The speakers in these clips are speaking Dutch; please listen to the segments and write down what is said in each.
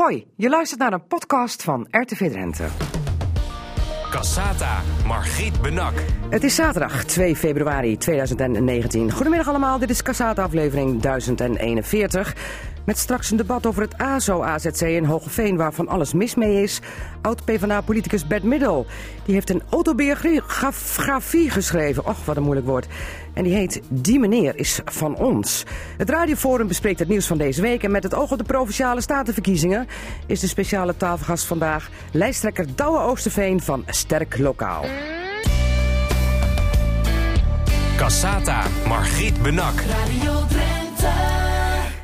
Hoi, je luistert naar een podcast van RTV Drenthe. Cassata, Margriet Benak. Het is zaterdag 2 februari 2019. Goedemiddag allemaal, dit is Cassata aflevering 1041. Met straks een debat over het Azo AZC in Hoogeveen, waar van alles mis mee is. Oud-PvdA-politicus Bert Middel, die heeft een autobiografie geschreven. Och, wat een moeilijk woord. En die heet Die meneer is van ons. Het radioforum bespreekt het nieuws van deze week. En met het oog op de Provinciale Statenverkiezingen is de speciale tafelgast vandaag lijsttrekker Douwe Oosterveen van Sterk Lokaal. Cassata, Margriet Benak. Radio Drenthe.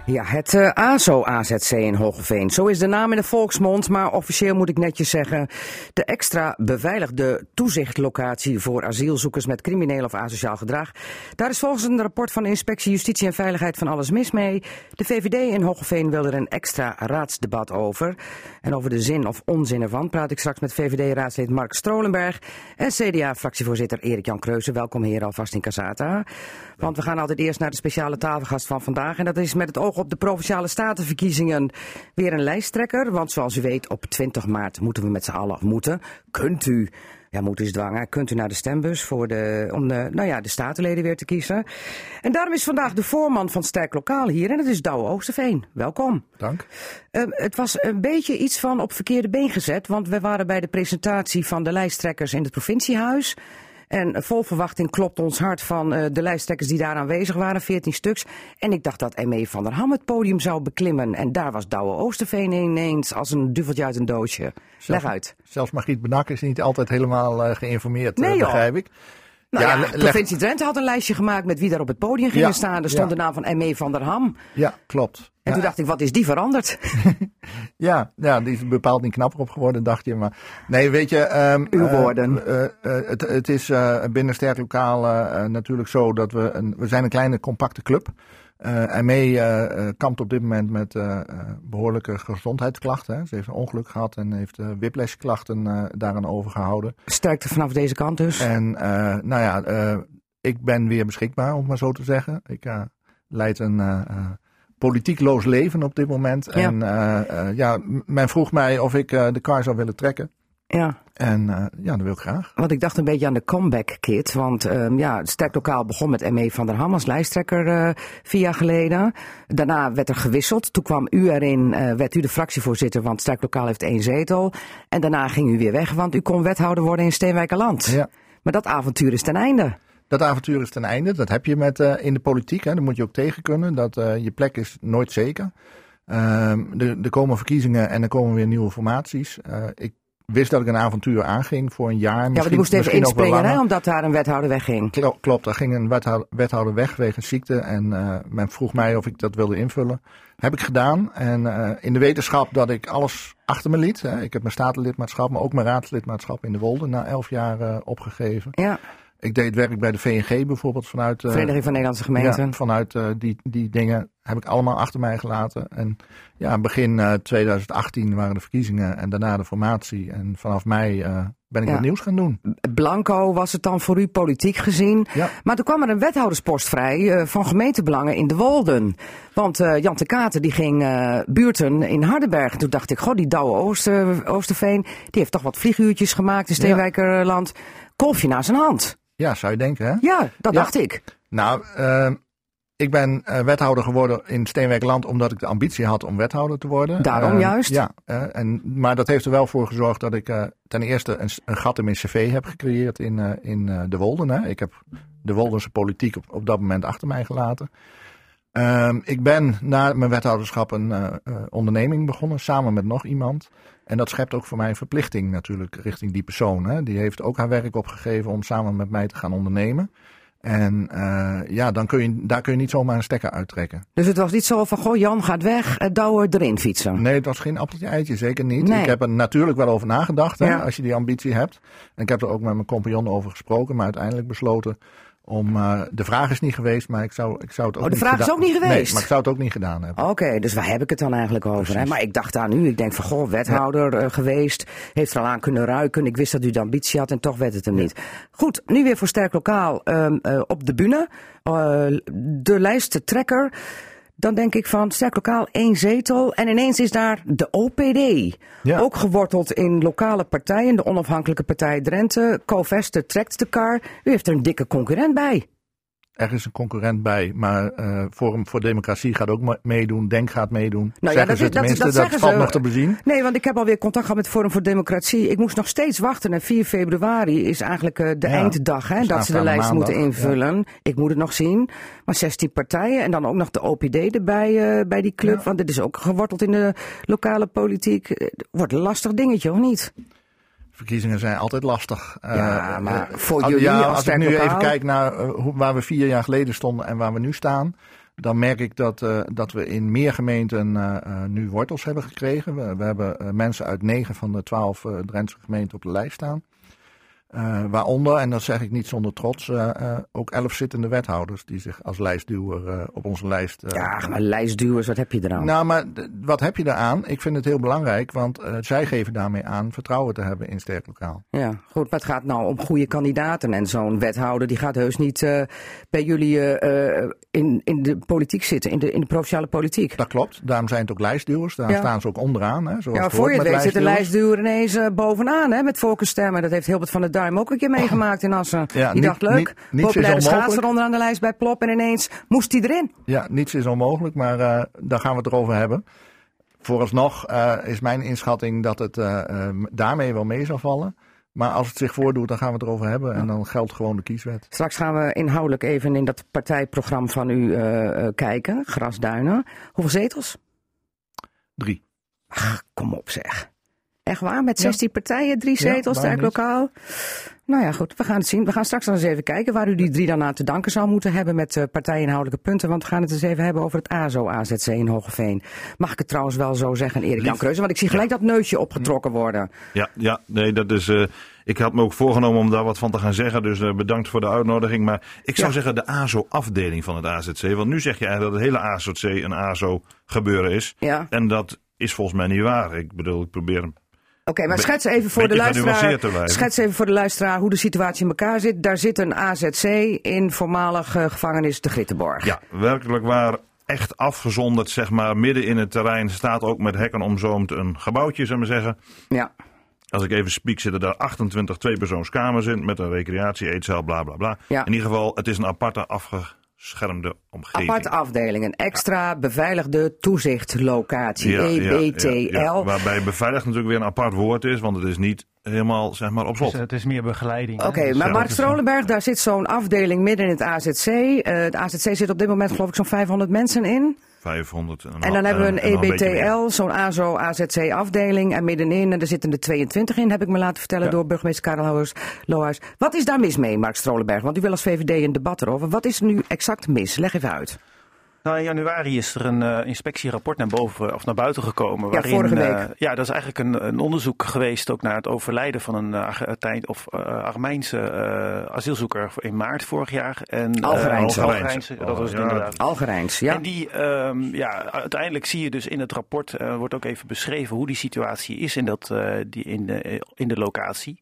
Ja, het Azo AZC in Hoogeveen. Zo is de naam in de volksmond, maar officieel moet ik netjes zeggen, de extra beveiligde toezichtlocatie voor asielzoekers met crimineel of asociaal gedrag. Daar is volgens een rapport van de Inspectie Justitie en Veiligheid van alles mis mee. De VVD in Hoogeveen wil er een extra raadsdebat over. En over de zin of onzin ervan praat ik straks met VVD-raadslid Mark Strolenberg en CDA-fractievoorzitter Erik Jan Kreuzen. Welkom hier alvast in Cassata. Want we gaan altijd eerst naar de speciale tafelgast van vandaag en dat is met het oog op de Provinciale Statenverkiezingen weer een lijsttrekker. Want zoals u weet, op 20 maart moeten we met z'n allen Kunt u, ja, moet eens dwangen, kunt u naar de stembus om de statenleden weer te kiezen. En daarom is vandaag de voorman van Sterk Lokaal hier en dat is Douwe Oosterveen. Welkom. Dank. Het was een beetje iets van op verkeerde been gezet, want we waren bij de presentatie van de lijsttrekkers in het provinciehuis. En vol verwachting klopt ons hart van de lijsttrekkers die daar aanwezig waren, 14 stuks. En ik dacht dat M.E. van der Ham het podium zou beklimmen. En daar was Douwe Oosterveen ineens als een duveltje uit een doosje. Leg uit. Zelfs Margriet Benak is niet altijd helemaal geïnformeerd, nee, begrijp ik. Nou ja, de provincie Drenthe had een lijstje gemaakt met wie daar op het podium gingen staan. Er stond de naam van M.E. van der Ham. Ja, klopt. En toen dacht ik, wat is die veranderd? ja, die is bepaald niet knapper op geworden, dacht je. Maar nee, weet je. Uw woorden. Het is binnen Sterk Lokaal natuurlijk zo dat we zijn een kleine compacte club. M.E. kampt op dit moment met behoorlijke gezondheidsklachten. Hè. Ze heeft een ongeluk gehad en heeft whiplashklachten daaraan overgehouden. Sterkte vanaf deze kant dus. En ik ben weer beschikbaar, om maar zo te zeggen. Ik leid een politiekloos leven op dit moment. Ja. En men vroeg mij of ik de kar zou willen trekken. Ja. En dat wil ik graag. Want ik dacht een beetje aan de comeback kid. Want Sterk Lokaal begon met M.E. van der Ham als lijsttrekker 4 jaar geleden. Daarna werd er gewisseld. Toen kwam u erin, werd u de fractievoorzitter, want Sterk Lokaal heeft 1 zetel. En daarna ging u weer weg, want u kon wethouder worden in Steenwijkerland. Ja. Maar dat avontuur is ten einde. Dat avontuur is ten einde. Dat heb je met in de politiek. Hè. Daar moet je ook tegen kunnen. Dat je plek is nooit zeker. Er komen verkiezingen en er komen weer nieuwe formaties. Ik wist dat ik een avontuur aanging voor een jaar. Ja, maar die moest even inspringen, hè, omdat daar een wethouder wegging. Klopt, daar ging een wethouder weg wegens ziekte. En men vroeg mij of ik dat wilde invullen. Heb ik gedaan. En in de wetenschap dat ik alles achter me liet. Hè. Ik heb mijn statenlidmaatschap, maar ook mijn raadslidmaatschap in De Wolden na 11 jaar opgegeven. Ja. Ik deed werk bij de VNG bijvoorbeeld vanuit Vereniging van Nederlandse Gemeenten. Ja, vanuit die dingen heb ik allemaal achter mij gelaten. En ja, begin 2018 waren de verkiezingen en daarna de formatie. En vanaf mei ben ik wat nieuws gaan doen. Blanco was het dan voor u politiek gezien. Ja. Maar toen kwam er een wethouderspost vrij van gemeentebelangen in De Wolden. Want Jan de Kater die ging buurten in Hardenberg. Toen dacht ik, goh, die Douwe Oosterveen, die heeft toch wat vlieguurtjes gemaakt in Steenwijkerland. Ja. Kolfje naar zijn hand. Ja, zou je denken, hè? Ja, dat dacht ik. Nou, ik ben wethouder geworden in Steenwijkerland omdat ik de ambitie had om wethouder te worden. Daarom juist. Ja, maar dat heeft er wel voor gezorgd dat ik ten eerste een gat in mijn cv heb gecreëerd in De Wolden. Hè. Ik heb de Woldense politiek op dat moment achter mij gelaten. Ik ben na mijn wethouderschap een onderneming begonnen, samen met nog iemand. En dat schept ook voor mij een verplichting natuurlijk richting die persoon. Hè. Die heeft ook haar werk opgegeven om samen met mij te gaan ondernemen. En dan kun je niet zomaar een stekker uittrekken. Dus het was niet zo van, goh, Jan gaat weg, Douwe erin fietsen. Nee, het was geen appeltje eitje, zeker niet. Nee. Ik heb er natuurlijk wel over nagedacht, hè, als je die ambitie hebt. En ik heb er ook met mijn compagnon over gesproken, maar uiteindelijk besloten om de vraag is niet geweest, maar ik zou het ook niet gedaan. De vraag is ook niet geweest? Nee, maar ik zou het ook niet gedaan hebben. Oké, dus waar heb ik het dan eigenlijk over? Hè? Maar ik dacht aan u. Ik denk van, goh, wethouder geweest. Heeft er al aan kunnen ruiken. Ik wist dat u de ambitie had en toch werd het hem niet. Goed, nu weer voor Sterk Lokaal op de bühne. De lijsttrekker. Dan denk ik van Sterk Lokaal 1 zetel. En ineens is daar de OPD. Ja. Ook geworteld in lokale partijen. De onafhankelijke partij Drenthe. Co-Vester trekt de kar. U heeft er een dikke concurrent bij. Er is een concurrent bij, maar Forum voor Democratie gaat ook meedoen. Denk gaat meedoen. Nou ja, dat valt nog te bezien. Nee, want ik heb alweer contact gehad met Forum voor Democratie. Ik moest nog steeds wachten. En 4 februari is eigenlijk de einddag, hè, dat ze de lijst maandag moeten invullen. Ja. Ik moet het nog zien. Maar 16 partijen en dan ook nog de OPD erbij bij die club. Ja. Want dit is ook geworteld in de lokale politiek. Wordt een lastig dingetje, of niet? Verkiezingen zijn altijd lastig. Ja, maar voor jullie als ik nu even kijk naar waar we 4 jaar geleden stonden en waar we nu staan, dan merk ik dat we in meer gemeenten nu wortels hebben gekregen. We hebben mensen uit 9 van de 12 Drentse gemeenten op de lijst staan. Waaronder, en dat zeg ik niet zonder trots, ook 11 zittende wethouders die zich als lijstduwer op onze lijst... maar lijstduwers, wat heb je eraan? Nou, maar wat heb je eraan? Ik vind het heel belangrijk, want zij geven daarmee aan vertrouwen te hebben in Sterk Lokaal. Ja, goed, maar het gaat nou om goede kandidaten en zo'n wethouder die gaat heus niet bij jullie in de politiek zitten, in de provinciale politiek. Dat klopt, daarom zijn het ook lijstduwers, daar staan ze ook onderaan. Hè, zoals voor je het weet zit de lijstduwer ineens bovenaan hè, met voorkeurstemmen. Dat heeft heel wat van het Duim ook een keer meegemaakt in Assen. Ja, die dacht leuk, populaire schaatser onderaan de lijst bij Plop en ineens moest hij erin. Ja, niets is onmogelijk, maar daar gaan we het erover hebben. Vooralsnog is mijn inschatting dat het daarmee wel mee zal vallen. Maar als het zich voordoet, dan gaan we het erover hebben. En dan geldt gewoon de kieswet. Straks gaan we inhoudelijk even in dat partijprogramma van u kijken. Grasduinen. Hoeveel zetels? 3. Ach, kom op zeg. Echt waar, met 16 partijen, 3 zetels, Sterk Lokaal. Nou ja, goed, we gaan het zien. We gaan straks nog eens even kijken waar u die 3 dan aan te danken zou moeten hebben met partijinhoudelijke punten. Want we gaan het eens even hebben over het Azo AZC in Hoogeveen. Mag ik het trouwens wel zo zeggen, Erik Jan Kreuzen? Want ik zie gelijk dat neusje opgetrokken worden. Ja, nee, dat is... Ik had me ook voorgenomen om daar wat van te gaan zeggen, dus bedankt voor de uitnodiging. Maar ik zou zeggen de AZO-afdeling van het AZC. Want nu zeg je eigenlijk dat het hele AZC een AZO-gebeuren is. Ja. En dat is volgens mij niet waar. Ik bedoel, ik probeer hem... Oké, maar schets even voor de luisteraar hoe de situatie in elkaar zit. Daar zit een AZC in voormalig gevangenis de Grittenborg. Ja, werkelijk waar, echt afgezonderd, zeg maar, midden in het terrein staat ook met hekken omzoomd een gebouwtje, zou ik maar zeggen. Ja. Als ik even spiek zitten daar 28 tweepersoonskamers in met een recreatie, eetzaal, bla bla bla. Ja. In ieder geval, het is een aparte afgeschermde omgeving. Aparte afdeling, een extra beveiligde toezichtlocatie, EBTL. Ja. Waarbij beveiligd natuurlijk weer een apart woord is, want het is niet helemaal zeg maar op slot. Dus, het is meer begeleiding. Oké, maar Mark Strolenberg, daar zit zo'n afdeling midden in het AZC. Het AZC zit op dit moment geloof ik zo'n 500 mensen in. 500 en dan hebben we een EBTL, zo'n AZO AZC afdeling en middenin. En er zitten er 22 in, heb ik me laten vertellen door burgemeester Karel Lohuis. Wat is daar mis mee, Mark Strolenberg? Want u wil als VVD een debat erover. Wat is er nu exact mis? Leg even uit. Nou, in januari is er een inspectierapport naar buiten gekomen. Waarin, vorige week. Dat is eigenlijk een onderzoek geweest ook naar het overlijden van een Armijnse asielzoeker in maart vorig jaar. Algerijns, ja. En die, uiteindelijk zie je dus in het rapport, wordt ook even beschreven hoe die situatie is in de locatie.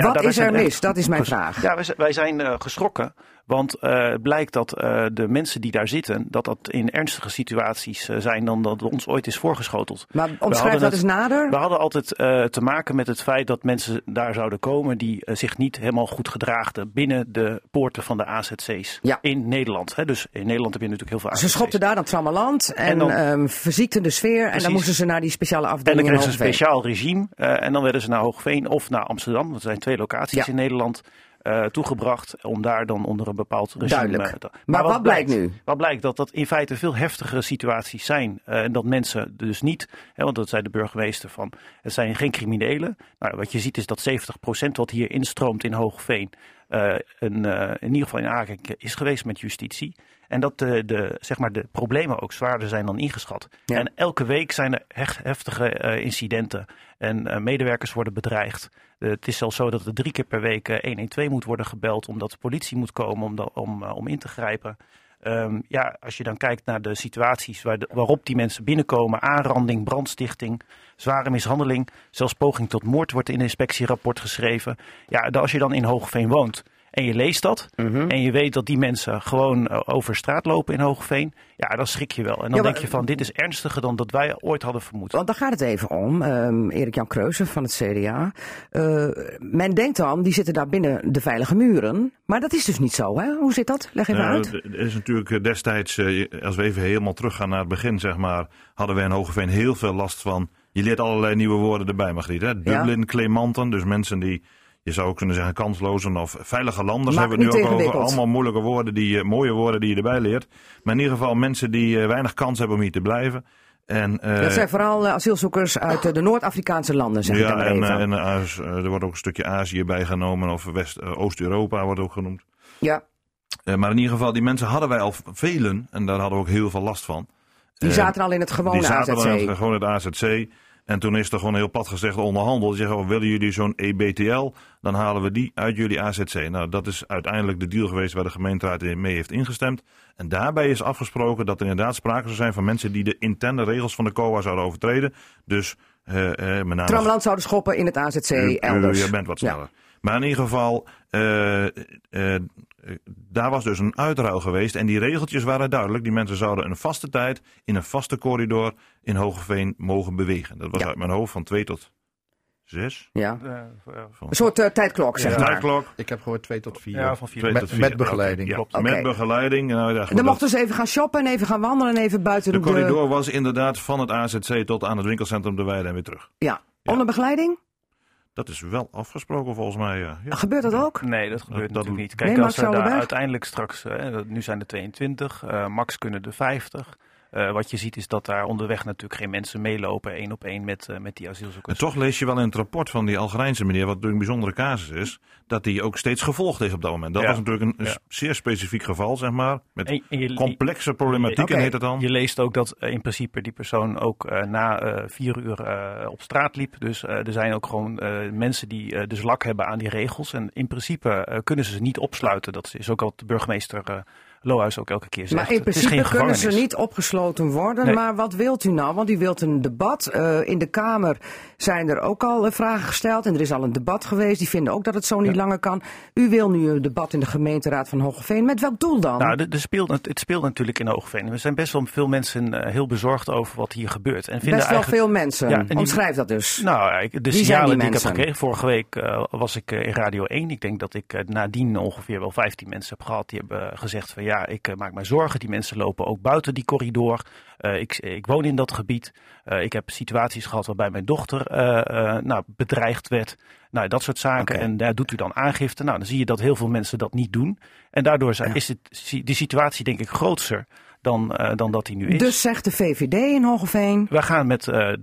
Wat is er mis? Dat is mijn vraag. Ja, wij zijn geschrokken. Want het blijkt dat de mensen die daar zitten, dat in ernstige situaties zijn dan dat ons ooit is voorgeschoteld. Maar omschrijf dat eens nader. We hadden altijd te maken met het feit dat mensen daar zouden komen die zich niet helemaal goed gedraagden binnen de poorten van de AZC's in Nederland. Hè. Dus in Nederland heb je natuurlijk heel veel AZC's. Ze schopten daar dan trammeland en verziekten de sfeer. Precies. En dan moesten ze naar die speciale afdeling in Hoogeveen. En dan kregen ze een speciaal regime en dan werden ze naar Hoogeveen of naar Amsterdam. Dat zijn 2 locaties in Nederland. Toegebracht om daar dan onder een bepaald regime... Duidelijk. Maar wat blijkt nu? Wat blijkt dat in feite veel heftigere situaties zijn. En dat mensen dus niet... Hè, want dat zei de burgemeester van... Het zijn geen criminelen. Nou, wat je ziet is dat 70% wat hier instroomt in Hoogeveen... in ieder geval in aanraking is geweest met justitie. En dat de problemen ook zwaarder zijn dan ingeschat. Ja. En elke week zijn er heftige incidenten. En medewerkers worden bedreigd. Het is zelfs zo dat er 3 keer per week 112 moet worden gebeld. Omdat de politie moet komen om in te grijpen. Als je dan kijkt naar de situaties waarop die mensen binnenkomen. Aanranding, brandstichting, zware mishandeling. Zelfs poging tot moord wordt in een inspectierapport geschreven. Ja, als je dan in Hoogeveen woont. en je leest dat en je weet dat die mensen gewoon over straat lopen in Hoogeveen, ja, dan schrik je wel. En dan denk je van, dit is ernstiger dan dat wij ooit hadden vermoed. Want daar gaat het even om, Erik Jan Kreuzen van het CDA. Men denkt dan, die zitten daar binnen de veilige muren, maar dat is dus niet zo, hè? Hoe zit dat? Leg even uit. Er is natuurlijk destijds, als we even helemaal teruggaan naar het begin, zeg maar, hadden we in Hoogeveen heel veel last van, je leert allerlei nieuwe woorden erbij, Margriet, hè? Dublin, Clemanten, dus mensen die, je zou ook kunnen zeggen, kanslozen of veilige landers hebben we het nu ook over. Allemaal moeilijke woorden, mooie woorden die je erbij leert. Maar in ieder geval mensen die weinig kans hebben om hier te blijven. En, dat zijn vooral asielzoekers uit de Noord-Afrikaanse landen, zeg ik dan even. Er wordt ook een stukje Azië bijgenomen of Oost-Europa wordt ook genoemd. Ja. Maar in ieder geval, die mensen hadden wij al velen en daar hadden we ook heel veel last van. Die zaten al in het gewone AZC. En toen is er gewoon heel plat gezegd onderhandeld. Zeggen, willen jullie zo'n EBTL, dan halen we die uit jullie AZC. Nou, dat is uiteindelijk de deal geweest waar de gemeenteraad mee heeft ingestemd. En daarbij is afgesproken dat er inderdaad sprake zou zijn van mensen die de interne regels van de COA zouden overtreden. Dus met name tramland zouden schoppen in het AZC elders. Je bent wat sneller. Ja. Maar in ieder geval, daar was dus een uitruil geweest. En die regeltjes waren duidelijk. Die mensen zouden een vaste tijd in een vaste corridor in Hoogeveen mogen bewegen. Dat was uit mijn hoofd van 2 tot 6. Ja. Een soort tijdklok, zeg maar. Tijdklok. Ik heb gehoord 2 tot 4. Ja, van 4 tot 4. Met begeleiding. Ja, klopt. Okay. Met begeleiding. Nou, dan mochten ze even gaan shoppen en even gaan wandelen en even buiten de corridor was inderdaad van het AZC tot aan het winkelcentrum De Weide en weer terug. Ja. Onder begeleiding? Dat is wel afgesproken volgens mij. Ja. Gebeurt dat ook? Nee, dat gebeurt natuurlijk niet. Kijk, als ze daar uiteindelijk straks, nu zijn er 22, max kunnen er 50. Wat je ziet is dat daar onderweg natuurlijk geen mensen meelopen één op één met die asielzoekers. En toch lees je wel in het rapport van die Algerijnse meneer, wat natuurlijk een bijzondere casus is, dat die ook steeds gevolgd is op dat moment. Dat was natuurlijk een zeer specifiek geval, zeg maar, met complexe problematiek en heet het dan. Je leest ook dat in principe die persoon ook na 4 uur op straat liep. Dus er zijn ook gewoon mensen die dus lak hebben aan die regels. En in principe kunnen ze niet opsluiten. Dat is ook wat de burgemeester Lohuis ook elke keer zegt. Maar in principe kunnen ze niet opgesloten worden. Nee. Maar wat wilt u nou? Want u wilt een debat. In de Kamer zijn er ook al vragen gesteld. En er is al een debat geweest. Die vinden ook dat het zo niet langer kan. U wil nu een debat in de gemeenteraad van Hoogeveen. Met welk doel dan? Nou, het speelt natuurlijk in Hoogeveen. Er zijn best wel veel mensen heel bezorgd over wat hier gebeurt. En vinden best wel veel mensen. Ja, omschrijf dat dus. Nou, de signalen die ik heb gekregen. Vorige week was ik in Radio 1. Ik denk dat ik nadien ongeveer wel 15 mensen heb gehad. Die hebben gezegd van ik maak me zorgen. Die mensen lopen ook buiten die corridor. Ik woon in dat gebied. Ik heb situaties gehad waarbij mijn dochter bedreigd werd. Nou, dat soort zaken. Okay. En daar doet u dan aangifte. Nou, dan zie je dat heel veel mensen dat niet doen. En daardoor is die situatie denk ik grootser dan dat hij nu is. Dus zegt de VVD in Hoogeveen? We gaan met we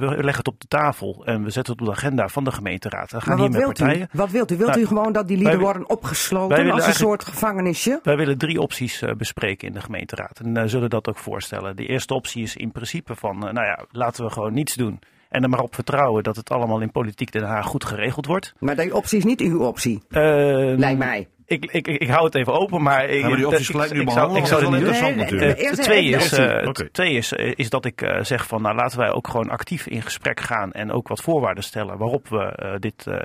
leggen het op de tafel en we zetten het op de agenda van de gemeenteraad. We gaan hier met partijen. Wat wilt u? Wilt u gewoon dat die lieden worden opgesloten als een soort gevangenisje? Wij willen 3 opties bespreken in de gemeenteraad en zullen dat ook voorstellen. De eerste optie is in principe van, laten we gewoon niets doen. En er maar op vertrouwen dat het allemaal in politiek Den Haag goed geregeld wordt. Maar die optie is niet uw optie, lijkt mij. Ik hou het even open, maar ik zou het niet doen. Twee is dat ik zeg van, laten wij ook gewoon actief in gesprek gaan en ook wat voorwaarden stellen waarop we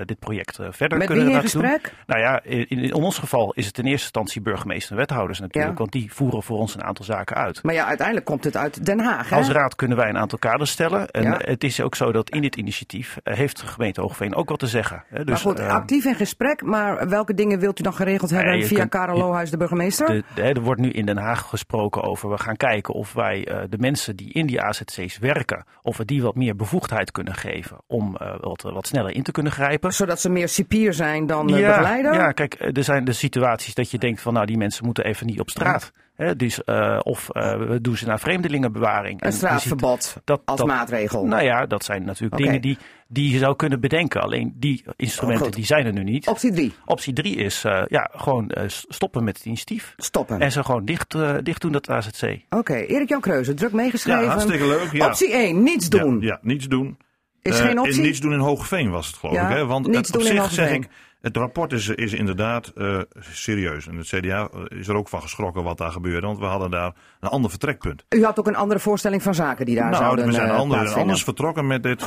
dit project verder kunnen laten doen. Met wie in gesprek? Nou ja, in ons geval is het in eerste instantie burgemeester en wethouders natuurlijk, want die voeren voor ons een aantal zaken uit. Maar ja, uiteindelijk komt het uit Den Haag, hè? Als raad kunnen wij een aantal kaders stellen en het is ook zo dat in dit initiatief heeft de gemeente Hoogeveen ook wat te zeggen. Dus, maar goed, actief in gesprek, maar welke dingen wilt u dan geregeld hebben via Karel Lohuis, de burgemeester? Er wordt nu in Den Haag gesproken over, we gaan kijken of wij de mensen die in die AZC's werken, of we die wat meer bevoegdheid kunnen geven om wat sneller in te kunnen grijpen. Zodat ze meer cipier zijn dan begeleider? Ja, kijk, er zijn de situaties dat je denkt van, die mensen moeten even niet op straat. He, dus, we doen ze naar vreemdelingenbewaring. Een straatverbod als maatregel. Nou ja, dat zijn natuurlijk dingen die je zou kunnen bedenken. Alleen die instrumenten die zijn er nu niet. Optie 3? Optie 3 is gewoon stoppen met het initiatief. Stoppen. En ze gewoon dicht doen dat AZC. Oké, Erik Jan Kreuzen, druk meegeschreven. Ja, hartstikke leuk. Ja. Optie 1, niets doen. Ja, niets doen. Is geen optie? Niets doen in Hoogeveen was het geloof ik. Hè? Want niets doen in Hoogeveen. Zeg ik, het rapport is inderdaad serieus. En het CDA is er ook van geschrokken wat daar gebeurde. Want we hadden daar een ander vertrekpunt. U had ook een andere voorstelling van zaken die daar zouden plaatsvinden. We zijn anders vertrokken met dit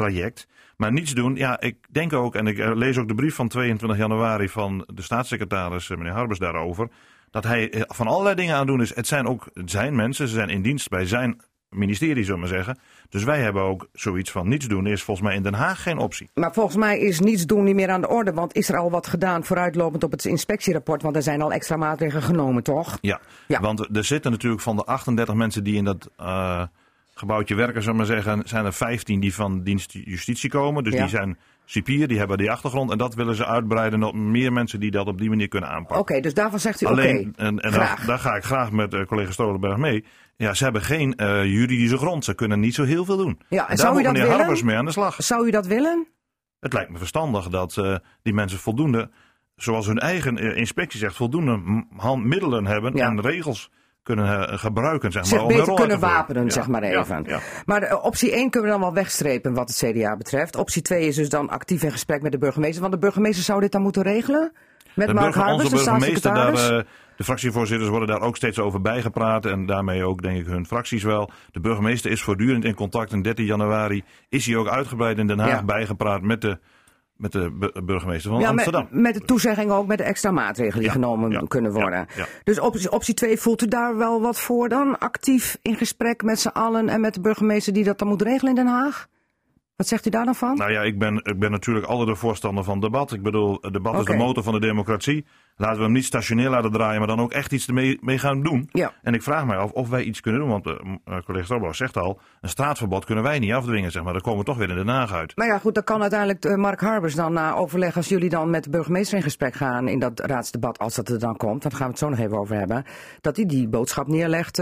traject. Maar niets doen, ja, ik denk ook, en ik lees ook de brief van 22 januari van de staatssecretaris, meneer Harbers, daarover, dat hij van allerlei dingen aan het doen is. Het zijn ook zijn mensen, ze zijn in dienst bij zijn ministerie, zullen we maar zeggen. Dus wij hebben ook zoiets van niets doen is volgens mij in Den Haag geen optie. Maar volgens mij is niets doen niet meer aan de orde, want is er al wat gedaan vooruitlopend op het inspectierapport, want er zijn al extra maatregelen genomen, toch? Ja, ja. Want er zitten natuurlijk van de 38 mensen die in dat gebouwtje werken, zullen we maar zeggen, zijn er 15 die van dienst justitie komen. Dus ja, die zijn cipier, die hebben die achtergrond en dat willen ze uitbreiden op meer mensen die dat op die manier kunnen aanpakken. Oké, dus daarvan zegt u oké. Alleen, en daar ga ik graag met collega Strolenberg mee. Ja, ze hebben geen juridische grond. Ze kunnen niet zo heel veel doen. Ja, en zou u dat willen? Harbers mee aan de slag. Zou u dat willen? Het lijkt me verstandig dat die mensen voldoende, zoals hun eigen inspectie zegt, voldoende middelen hebben en regels kunnen gebruiken. Zeg maar, om beter kunnen wapenen, zeg maar even. Ja, ja. Maar optie 1 kunnen we dan wel wegstrepen wat het CDA betreft. Optie 2 is dus dan actief in gesprek met de burgemeester. Want de burgemeester zou dit dan moeten regelen? Met Mark Harbers, de burgemeester, daar, de fractievoorzitters worden daar ook steeds over bijgepraat en daarmee ook denk ik hun fracties wel. De burgemeester is voortdurend in contact en 13 januari is hij ook uitgebreid in Den Haag bijgepraat met de burgemeester van Amsterdam. Met de toezeggingen ook, met de extra maatregelen die genomen kunnen worden. Ja, ja. Dus optie 2, voelt u daar wel wat voor dan? Actief in gesprek met z'n allen en met de burgemeester die dat dan moet regelen in Den Haag? Wat zegt u daar dan van? Nou ja, ik ben natuurlijk altijd de voorstander van debat. Ik bedoel, debat is de motor van de democratie. Laten we hem niet stationair laten draaien, maar dan ook echt iets mee gaan doen. Ja. En ik vraag mij af of wij iets kunnen doen, want collega Strolenberg zegt al, een straatverbod kunnen wij niet afdwingen, zeg maar. Daar komen we toch weer in Den Haag uit. Maar ja, goed, dan kan uiteindelijk Mark Harbers dan na overleg, als jullie dan met de burgemeester in gesprek gaan in dat raadsdebat, als dat er dan komt, want daar gaan we het zo nog even over hebben, dat hij die boodschap neerlegt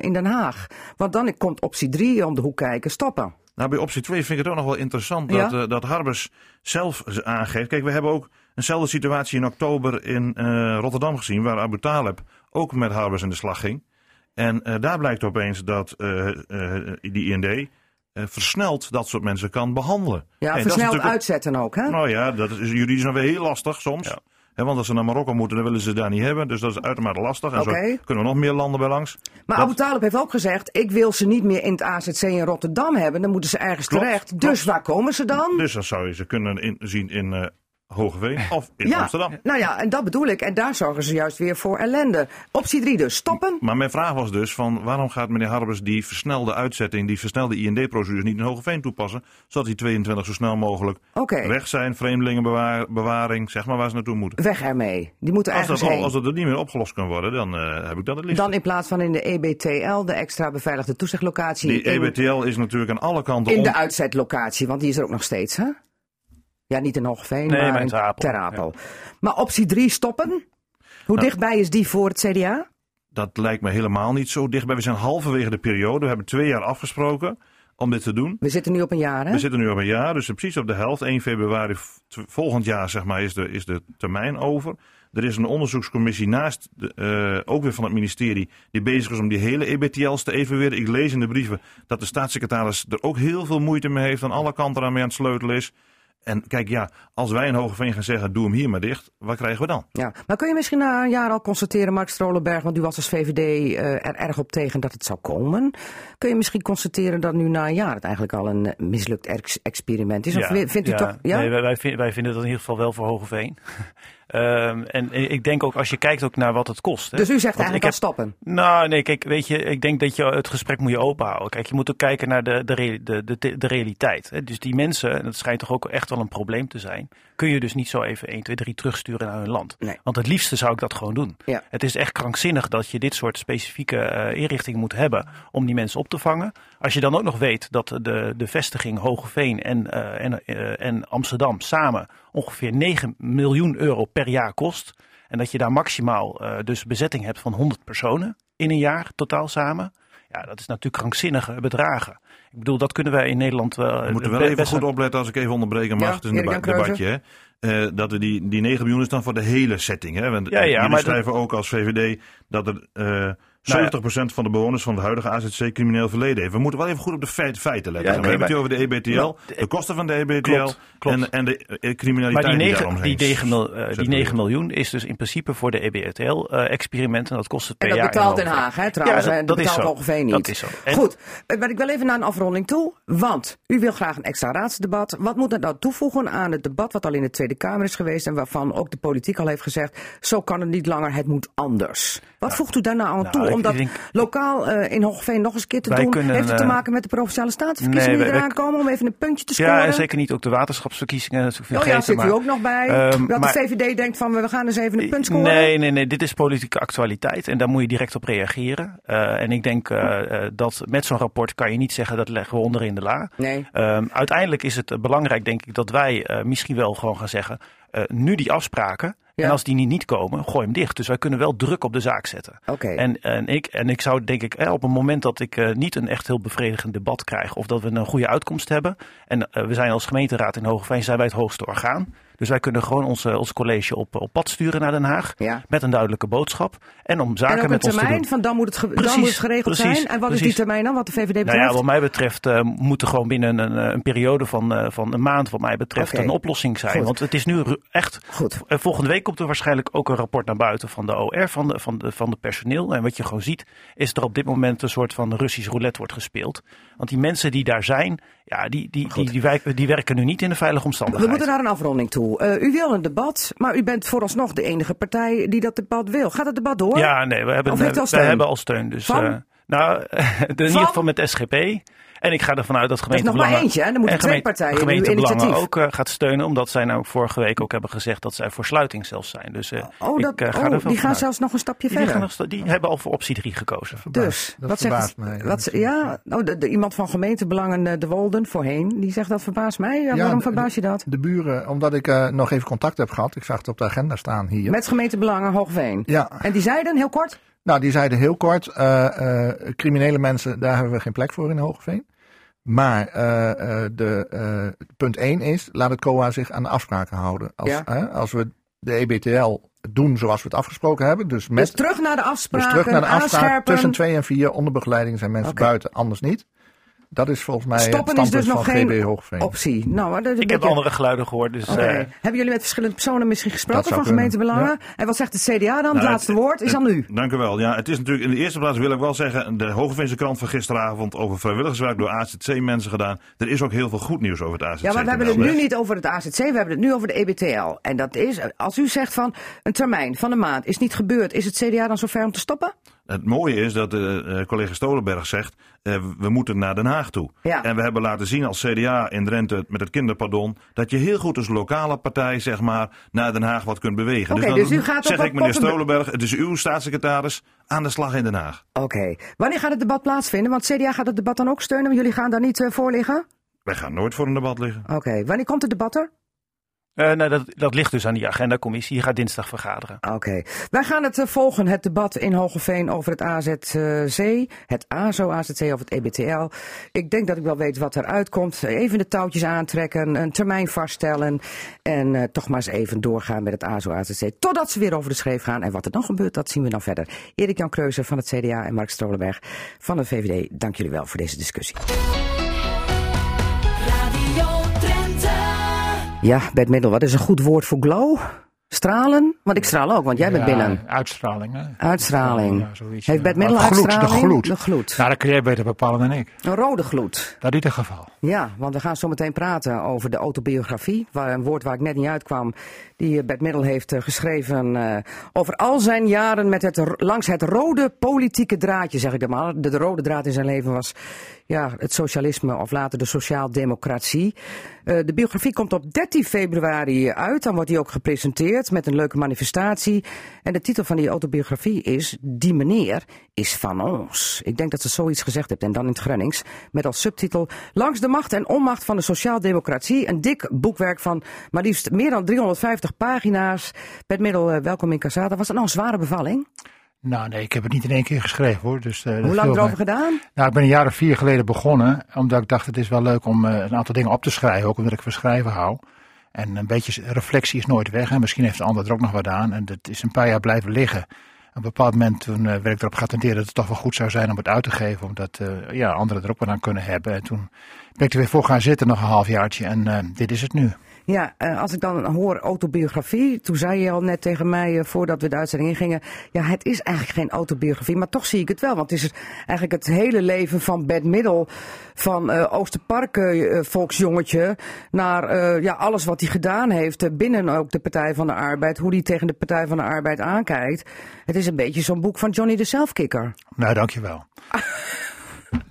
in Den Haag. Want dan komt optie 3 om de hoek kijken, stoppen. Nou, bij optie 2 vind ik het ook nog wel interessant dat Harbers zelf aangeeft. Kijk, we hebben ook eenzelfde situatie in oktober in Rotterdam gezien, waar Aboutaleb ook met Harbers in de slag ging. En daar blijkt opeens dat die IND versneld dat soort mensen kan behandelen. Ja, en versneld dat uitzetten ook, hè? Nou ja, dat is juridisch nog weer heel lastig soms. Ja. He, want als ze naar Marokko moeten, dan willen ze het daar niet hebben. Dus dat is uitermate lastig. En zo kunnen we nog meer landen bij langs. Maar Aboutaleb heeft ook gezegd, ik wil ze niet meer in het AZC in Rotterdam hebben. Dan moeten ze ergens terecht. Dus waar komen ze dan? Dus dan zou je ze kunnen zien in Hoogeveen of in Amsterdam. Nou ja, en dat bedoel ik. En daar zorgen ze juist weer voor ellende. Optie 3 dus, stoppen. Maar mijn vraag was dus, van waarom gaat meneer Harbers die versnelde uitzetting, die versnelde IND-procedures niet in Hoogeveen toepassen, zodat die 22 zo snel mogelijk weg zijn, vreemdelingenbewaring, zeg maar waar ze naartoe moeten. Weg ermee. Die moeten ergens heen. Als dat er niet meer opgelost kan worden, dan heb ik dat het liefst. Dan in plaats van in de EBTL, de extra beveiligde toezichtlocatie. Die EBTL is natuurlijk aan alle kanten in de uitzetlocatie, want die is er ook nog steeds, hè? Ja, niet in Hoogeveen, maar in Ter Apel. Ja. Maar optie 3, stoppen. Hoe dichtbij is die voor het CDA? Dat lijkt me helemaal niet zo dichtbij. We zijn halverwege de periode. We hebben 2 jaar afgesproken om dit te doen. We zitten nu op een jaar, hè? We zitten nu op een jaar, dus precies op de helft. 1 februari volgend jaar, zeg maar, is de termijn over. Er is een onderzoekscommissie naast, ook weer van het ministerie, die bezig is om die hele EBTL's te evalueren. Ik lees in de brieven dat de staatssecretaris er ook heel veel moeite mee heeft, aan alle kanten aan het sleutelen is. En kijk, ja, als wij in Hoogeveen gaan zeggen, doe hem hier maar dicht, wat krijgen we dan? Ja, maar kun je misschien na een jaar al constateren, Mark Strolenberg, want u was als VVD er erg op tegen dat het zou komen. Kun je misschien constateren dat nu na een jaar het eigenlijk al een mislukt experiment is? Of vindt u toch? Ja? Nee, wij vinden dat in ieder geval wel voor Hoogeveen. En ik denk ook, als je kijkt ook naar wat het kost. Hè? Dus u zegt stoppen? Nou, nee, kijk, weet je, ik denk dat je het gesprek moet je openhouden. Kijk, je moet ook kijken naar de realiteit. Hè? Dus die mensen, en dat schijnt toch ook echt wel een probleem te zijn, kun je dus niet zo even 1, 2, 3 terugsturen naar hun land. Nee. Want het liefste zou ik dat gewoon doen. Ja. Het is echt krankzinnig dat je dit soort specifieke inrichtingen moet hebben om die mensen op te vangen. Als je dan ook nog weet dat de vestiging Hoogeveen en Amsterdam samen ongeveer 9 miljoen euro per jaar kost. En dat je daar maximaal dus bezetting hebt van 100 personen in een jaar totaal samen. Ja, dat is natuurlijk krankzinnige bedragen. Ik bedoel, dat kunnen wij in Nederland wel. We moeten wel even goed opletten, als ik even onderbreken mag. Het is een debatje, hè? Dat er die 9 miljoen is dan voor de hele setting. Hè? Want jullie schrijven ook als VVD dat er 70% van de bewoners van het huidige AZC crimineel verleden heeft. We moeten wel even goed op de feiten letten. Ja, we hebben het hier over de EBTL, de kosten van de EBTL klopt. En de criminaliteit maar die daaromheen. Die 9 miljoen is dus in principe voor de EBTL-experimenten. Dat kost het per jaar. En dat betaalt Den Haag, hè, trouwens. Ja, dat betaalt Hoogeveen niet. Dat is zo. En goed, maar ik wil even naar een afronding toe. Want u wil graag een extra raadsdebat. Wat moet dat nou toevoegen aan het debat wat al in de Tweede Kamer is geweest en waarvan ook de politiek al heeft gezegd, zo kan het niet langer, het moet anders. Wat voegt u daarna aan toe? Om dat lokaal in Hoogeveen nog eens een keer te doen. Heeft het te maken met de Provinciale Statenverkiezingen die eraan komen om even een puntje te scoren? Ja, en zeker niet. Ook de waterschapsverkiezingen. Dat zit u ook nog bij. Dat de VVD denkt van we gaan eens even een punt scoren. Nee. Dit is politieke actualiteit en daar moet je direct op reageren. En ik denk dat met zo'n rapport kan je niet zeggen dat leggen we onder in de la. Nee. Uiteindelijk is het belangrijk, denk ik, dat wij misschien wel gewoon gaan zeggen, nu die afspraken. Ja. En als die niet komen, gooi hem dicht. Dus wij kunnen wel druk op de zaak zetten. Okay. En ik zou denk ik, op het moment dat ik niet een echt heel bevredigend debat krijg, of dat we een goede uitkomst hebben. En we zijn als gemeenteraad in Hoogeveen, zijn wij het hoogste orgaan. Dus wij kunnen gewoon ons college op pad sturen naar Den Haag. Ja. Met een duidelijke boodschap. En om zaken en met ons te doen. En ook een termijn van dan moet het geregeld zijn. En wat is die termijn dan, wat de VVD betreft? Nou ja, wat mij betreft moet er gewoon binnen een periode van een maand, wat mij betreft, een oplossing zijn. Goed. Want het is nu echt. Goed. Volgende week komt er waarschijnlijk ook een rapport naar buiten van de OR, van de personeel. En wat je gewoon ziet, is er op dit moment een soort van Russisch roulette wordt gespeeld. Want die mensen die daar zijn, ja, die werken nu niet in de veilige omstandigheden. We moeten naar een afronding toe. U wil een debat, maar u bent vooralsnog de enige partij die dat debat wil. Gaat het debat door? Ja, nee, we hebben al steun. Dus, in ieder geval met SGP. En ik ga ervan uit dat gemeentebelangen. Er is nog maar eentje, hè? Dan moeten twee partijen gemeentebelangen ook gaat steunen. Omdat zij nou vorige week ook hebben gezegd dat zij voor sluiting zelfs zijn. Dus die gaan zelfs nog een stapje verder. Die hebben al voor optie 3 gekozen. Dus, dat verbaast mij. Iemand van gemeentebelangen, De Wolden, voorheen, die zegt dat verbaast mij. Ja, waarom verbaas je dat? De buren, omdat ik nog even contact heb gehad. Ik zag het op de agenda staan hier. Met gemeentebelangen Hoogeveen. Ja. En die zeiden, heel kort. Nou, die zeiden heel kort, criminele mensen, daar hebben we geen plek voor in Hoogeveen. Maar punt 1 is, laat het COA zich aan de afspraken houden. Als we de EBTL doen zoals we het afgesproken hebben. Dus terug naar de afspraken, aanscherpen. Tussen 2 en 4 onder begeleiding zijn mensen buiten, anders niet. Dat is volgens mij stoppen het standpunt is dus nog van geen GB Hoogeveen. Optie. Ik heb andere geluiden gehoord. Dus, hebben jullie met verschillende personen misschien gesproken van gemeentebelangen? Ja. En wat zegt de CDA dan? Het laatste woord is aan u. Dank u wel. Ja, het is natuurlijk in de eerste plaats wil ik wel zeggen, de Hogeveense krant van gisteravond over vrijwilligerswerk door AZC-mensen gedaan. Er is ook heel veel goed nieuws over het AZC. Ja, maar we hebben het nu niet over het AZC, we hebben het nu over de EBTL. En dat is, als u zegt van een termijn van een maand is niet gebeurd, is het CDA dan zover om te stoppen? Het mooie is dat collega Strolenberg zegt, we moeten naar Den Haag toe. Ja. En we hebben laten zien als CDA in Drenthe met het kinderpardon, dat je heel goed als lokale partij zeg maar naar Den Haag wat kunt bewegen. Dus u gaat zeg ik meneer Strolenberg, het is uw staatssecretaris, aan de slag in Den Haag. Oké. Wanneer gaat het debat plaatsvinden? Want CDA gaat het debat dan ook steunen, maar jullie gaan daar niet voor liggen? Wij gaan nooit voor een debat liggen. Oké. Wanneer komt het debat er? Dat ligt dus aan die agendacommissie. Die gaat dinsdag vergaderen. Oké. Wij gaan het volgen, het debat in Hoogeveen over het AZC, het Azo AZC of het EBTL. Ik denk dat ik wel weet wat eruit komt. Even de touwtjes aantrekken, een termijn vaststellen en toch maar eens even doorgaan met het Azo AZC. Totdat ze weer over de schreef gaan en wat er dan gebeurt, dat zien we dan verder. Erik Jan Kreuzen van het CDA en Mark Strolenberg van de VVD. Dank jullie wel voor deze discussie. Ja, Bert Middel, wat is een goed woord voor glow? Stralen? Want ik straal ook, want jij bent binnen. Uitstraling, hè? Uitstraling. Ja, zoiets, heeft Bert Middel uitstraling? De gloed. Nou, dat kun jij beter bepalen dan ik. Een rode gloed. Dat is het geval. Ja, want we gaan zo meteen praten over de autobiografie. Een woord waar ik net niet uitkwam. Die Bert Middel heeft geschreven over al zijn jaren met langs het rode politieke draadje, zeg ik dan maar. De rode draad in zijn leven was het socialisme of later de sociaaldemocratie. De biografie komt op 13 februari uit. Dan wordt die ook gepresenteerd met een leuke manifestatie. En de titel van die autobiografie is Die meneer is van ons. Ik denk dat ze zoiets gezegd heeft en dan in het Gronings. Met als subtitel Langs de macht en onmacht van de sociaaldemocratie. Een dik boekwerk van maar liefst meer dan 350 pagina's. Bert Middel, welkom in Cassata. Was dat nou een zware bevalling? Nou nee, ik heb het niet in één keer geschreven hoor. Dus, hoe lang erover gedaan? Nou, ik ben een jaar of 4 geleden begonnen. Omdat ik dacht het is wel leuk om een aantal dingen op te schrijven. Ook omdat ik van schrijven hou. En een beetje reflectie is nooit weg. En misschien heeft de ander er ook nog wat aan. En dat is een paar jaar blijven liggen. een bepaald moment toen werd ik erop geattendeerd dat het toch wel goed zou zijn om het uit te geven. Omdat anderen er ook wat aan kunnen hebben. En toen ben ik er weer voor gaan zitten, nog een halfjaartje. En dit is het nu. Ja, als ik dan hoor autobiografie, toen zei je al net tegen mij voordat we de uitzending ingingen, ja, het is eigenlijk geen autobiografie, maar toch zie ik het wel. Want het is eigenlijk het hele leven van Bert Middel, van Oosterpark volksjongetje, naar alles wat hij gedaan heeft binnen ook de Partij van de Arbeid, hoe hij tegen de Partij van de Arbeid aankijkt. Het is een beetje zo'n boek van Johnny de Selfkikker. Nou, dankjewel.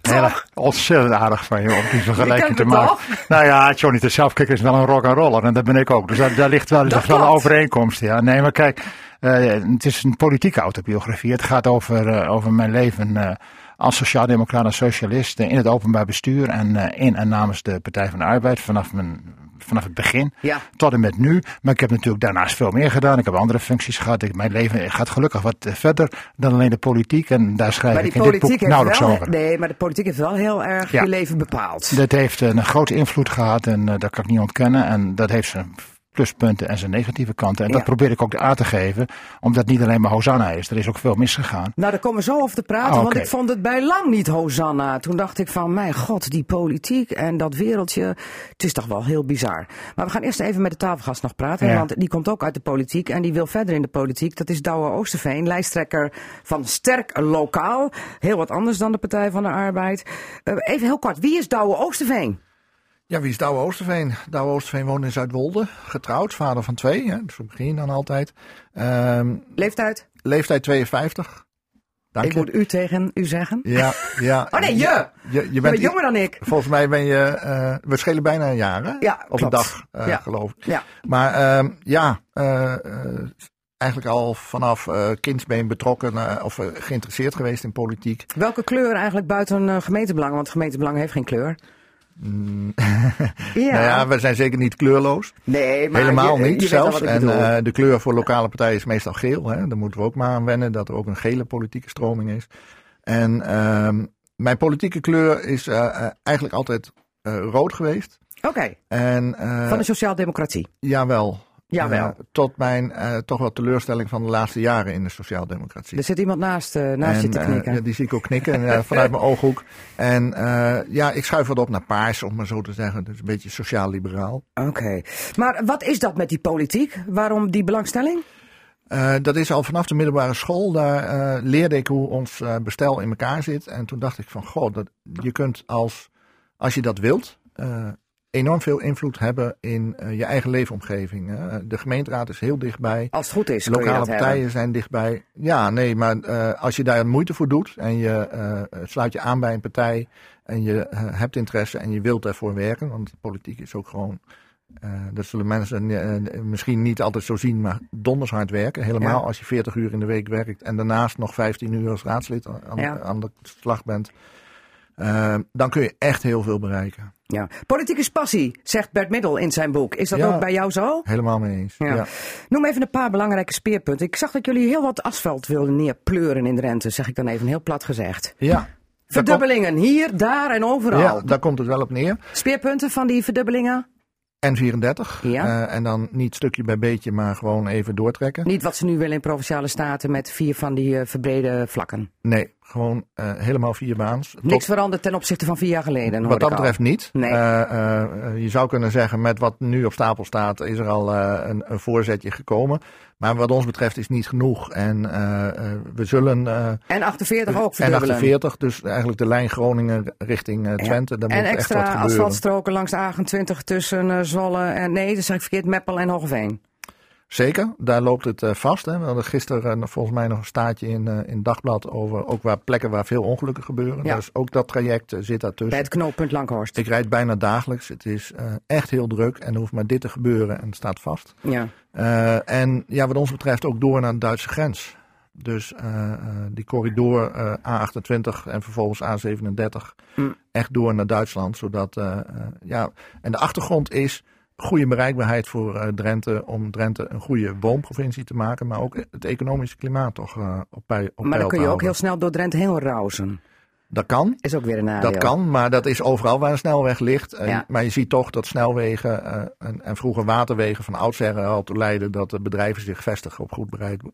Heel ontzettend aardig van je om die vergelijking te maken. Toch? Nou ja, Johnny de Selfkikker is wel een rock'n'roller en dat ben ik ook. Dus daar ligt wel een overeenkomst. Ja. Nee, maar kijk, het is een politieke autobiografie. Het gaat over mijn leven als sociaaldemocraat en socialist in het openbaar bestuur en in en namens de Partij van de Arbeid vanaf het begin tot en met nu. Maar ik heb natuurlijk daarnaast veel meer gedaan. Ik heb andere functies gehad. Mijn leven gaat gelukkig wat verder dan alleen de politiek. En daar schrijf ik in dit boek nauwelijks over. Nee, maar de politiek heeft wel heel erg je leven bepaald. Dat heeft een grote invloed gehad en dat kan ik niet ontkennen. En dat heeft zijn pluspunten en zijn negatieve kanten. En dat probeer ik ook aan te geven. Omdat niet alleen maar Hosanna is. Er is ook veel misgegaan. Nou, daar komen we zo over te praten. Want ik vond het bij lang niet Hosanna. Toen dacht ik van, mijn god, die politiek en dat wereldje. Het is toch wel heel bizar. Maar we gaan eerst even met de tafelgast nog praten. Ja. Want die komt ook uit de politiek. En die wil verder in de politiek. Dat is Douwe Oosterveen. Lijsttrekker van Sterk Lokaal. Heel wat anders dan de Partij van de Arbeid. Even heel kort. Wie is Douwe Oosterveen? Ja, wie is Douwe Oosterveen? Douwe Oosterveen woont in Zuidwolde, getrouwd, vader van 2, hè, dus we beginnen dan altijd. Leeftijd? Leeftijd 52. Dank ik je. Moet u tegen u zeggen. Ja, ja. Oh nee, je bent jonger dan ik. Volgens mij ben je, we schelen bijna een jaar hè? Ja, op een dag, geloof ik. Ja. Maar eigenlijk al vanaf kindsbeen betrokken of geïnteresseerd geweest in politiek. Welke kleur eigenlijk buiten gemeentebelang? Want gemeentebelang heeft geen kleur. Nou ja, we zijn zeker niet kleurloos. Nee, maar helemaal niet zelfs. En de kleur voor lokale partijen is meestal geel. Hè. Daar moeten we ook maar aan wennen dat er ook een gele politieke stroming is. En mijn politieke kleur is eigenlijk altijd rood geweest. Oké. En van de sociaaldemocratie? Jawel. Tot mijn toch wel teleurstelling van de laatste jaren in de sociaaldemocratie. Er zit iemand naast je te knikken. Die zie ik ook knikken vanuit mijn ooghoek. En ik schuif wat op naar paars, om maar zo te zeggen. Dus een beetje sociaal-liberaal. Oké. Maar wat is dat met die politiek? Waarom die belangstelling? Dat is al vanaf de middelbare school. Daar leerde ik hoe ons bestel in elkaar zit. En toen dacht ik van, goh, je kunt als je dat wilt enorm veel invloed hebben in je eigen leefomgeving. De gemeenteraad is heel dichtbij. Als het goed is, lokale partijen zijn dichtbij. Ja, nee, maar als je daar moeite voor doet en je sluit je aan bij een partij en je hebt interesse en je wilt ervoor werken, want politiek is ook gewoon, dat zullen mensen misschien niet altijd zo zien, maar donders hard werken. Helemaal als je 40 uur in de week werkt en daarnaast nog 15 uur als raadslid aan de slag bent. Dan kun je echt heel veel bereiken. Ja. Politiek is passie, zegt Bert Middel in zijn boek. Is dat ook bij jou zo? Helemaal mee eens. Ja. Ja. Noem even een paar belangrijke speerpunten. Ik zag dat jullie heel wat asfalt wilden neerpleuren in Drenthe, zeg ik dan even heel plat gezegd. Ja. Verdubbelingen hier, daar en overal. Ja, daar komt het wel op neer. Speerpunten van die verdubbelingen? N34. Ja. En dan niet stukje bij beetje, maar gewoon even doortrekken. Niet wat ze nu willen in Provinciale Staten met 4 van die verbrede vlakken. Nee, gewoon helemaal 4 baans. Niks veranderd ten opzichte van 4 jaar geleden. Wat dat betreft niet. Nee. Je zou kunnen zeggen, met wat nu op stapel staat, is er al een voorzetje gekomen. Maar wat ons betreft is niet genoeg. En we zullen N48 ook verdubbelen. N48, dus eigenlijk de lijn Groningen richting Twente. Ja. Daar moet echt wat gebeuren. En extra asfaltstroken langs de A28 tussen Zwolle en Meppel en Hoogeveen. Zeker, daar loopt het vast. Hè. We hadden gisteren volgens mij nog een staartje in het dagblad over ook plekken waar veel ongelukken gebeuren. Ja. Dus ook dat traject zit daartussen. Bij het knooppunt Langhorst. Ik rijd bijna dagelijks. Het is echt heel druk en er hoeft maar dit te gebeuren en het staat vast. Ja. Wat ons betreft ook door naar de Duitse grens. Dus die corridor A28 en vervolgens A37 echt door naar Duitsland. Zodat, en de achtergrond is goede bereikbaarheid voor Drenthe, om Drenthe een goede woonprovincie te maken, maar ook het economische klimaat toch op peil. Maar dan kun je ook heel snel door Drenthe heel rauzen. Dat kan. Is ook weer een nadeel. Dat kan, maar dat is overal waar een snelweg ligt. Maar je ziet toch dat snelwegen en vroeger waterwegen van oudsher al te leiden dat de bedrijven zich vestigen op goed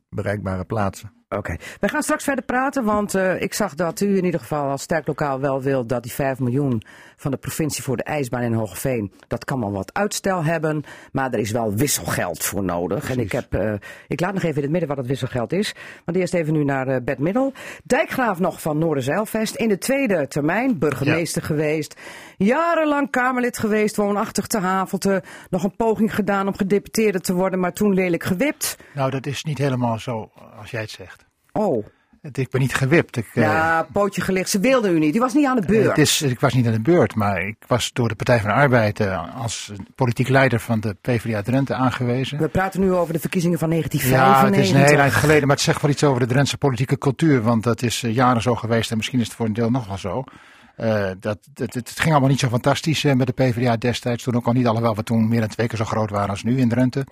bereikbare plaatsen. Oké. We gaan straks verder praten, want ik zag dat u in ieder geval als Sterk Lokaal wel wilt dat die 5 miljoen van de provincie voor de ijsbaan in Hoogeveen, dat kan wel wat uitstel hebben, maar er is wel wisselgeld voor nodig. Precies. En ik laat nog even in het midden wat het wisselgeld is, want eerst even nu naar Bert Middel. Dijkgraaf nog van Noorderzeilvest, in de tweede termijn burgemeester geweest, jarenlang Kamerlid geweest, woonachtig te Havelte, nog een poging gedaan om gedeputeerde te worden, maar toen lelijk gewipt. Nou, dat is niet helemaal zo als jij het zegt. Oh. Ik ben niet gewipt. Ja, pootje gelicht. Ze wilde u niet. U was niet aan de beurt. Ik was niet aan de beurt, maar ik was door de Partij van de Arbeid als politiek leider van de PvdA Drenthe aangewezen. We praten nu over de verkiezingen van 1995. Ja, het is een hele tijd geleden, maar het zegt wel iets over de Drentse politieke cultuur, want dat is jaren zo geweest en misschien is het voor een deel nog wel zo. Het ging allemaal niet zo fantastisch met de PvdA destijds. Toen ook al niet, alhoewel we toen meer dan 2 keer zo groot waren als nu in Drenthe.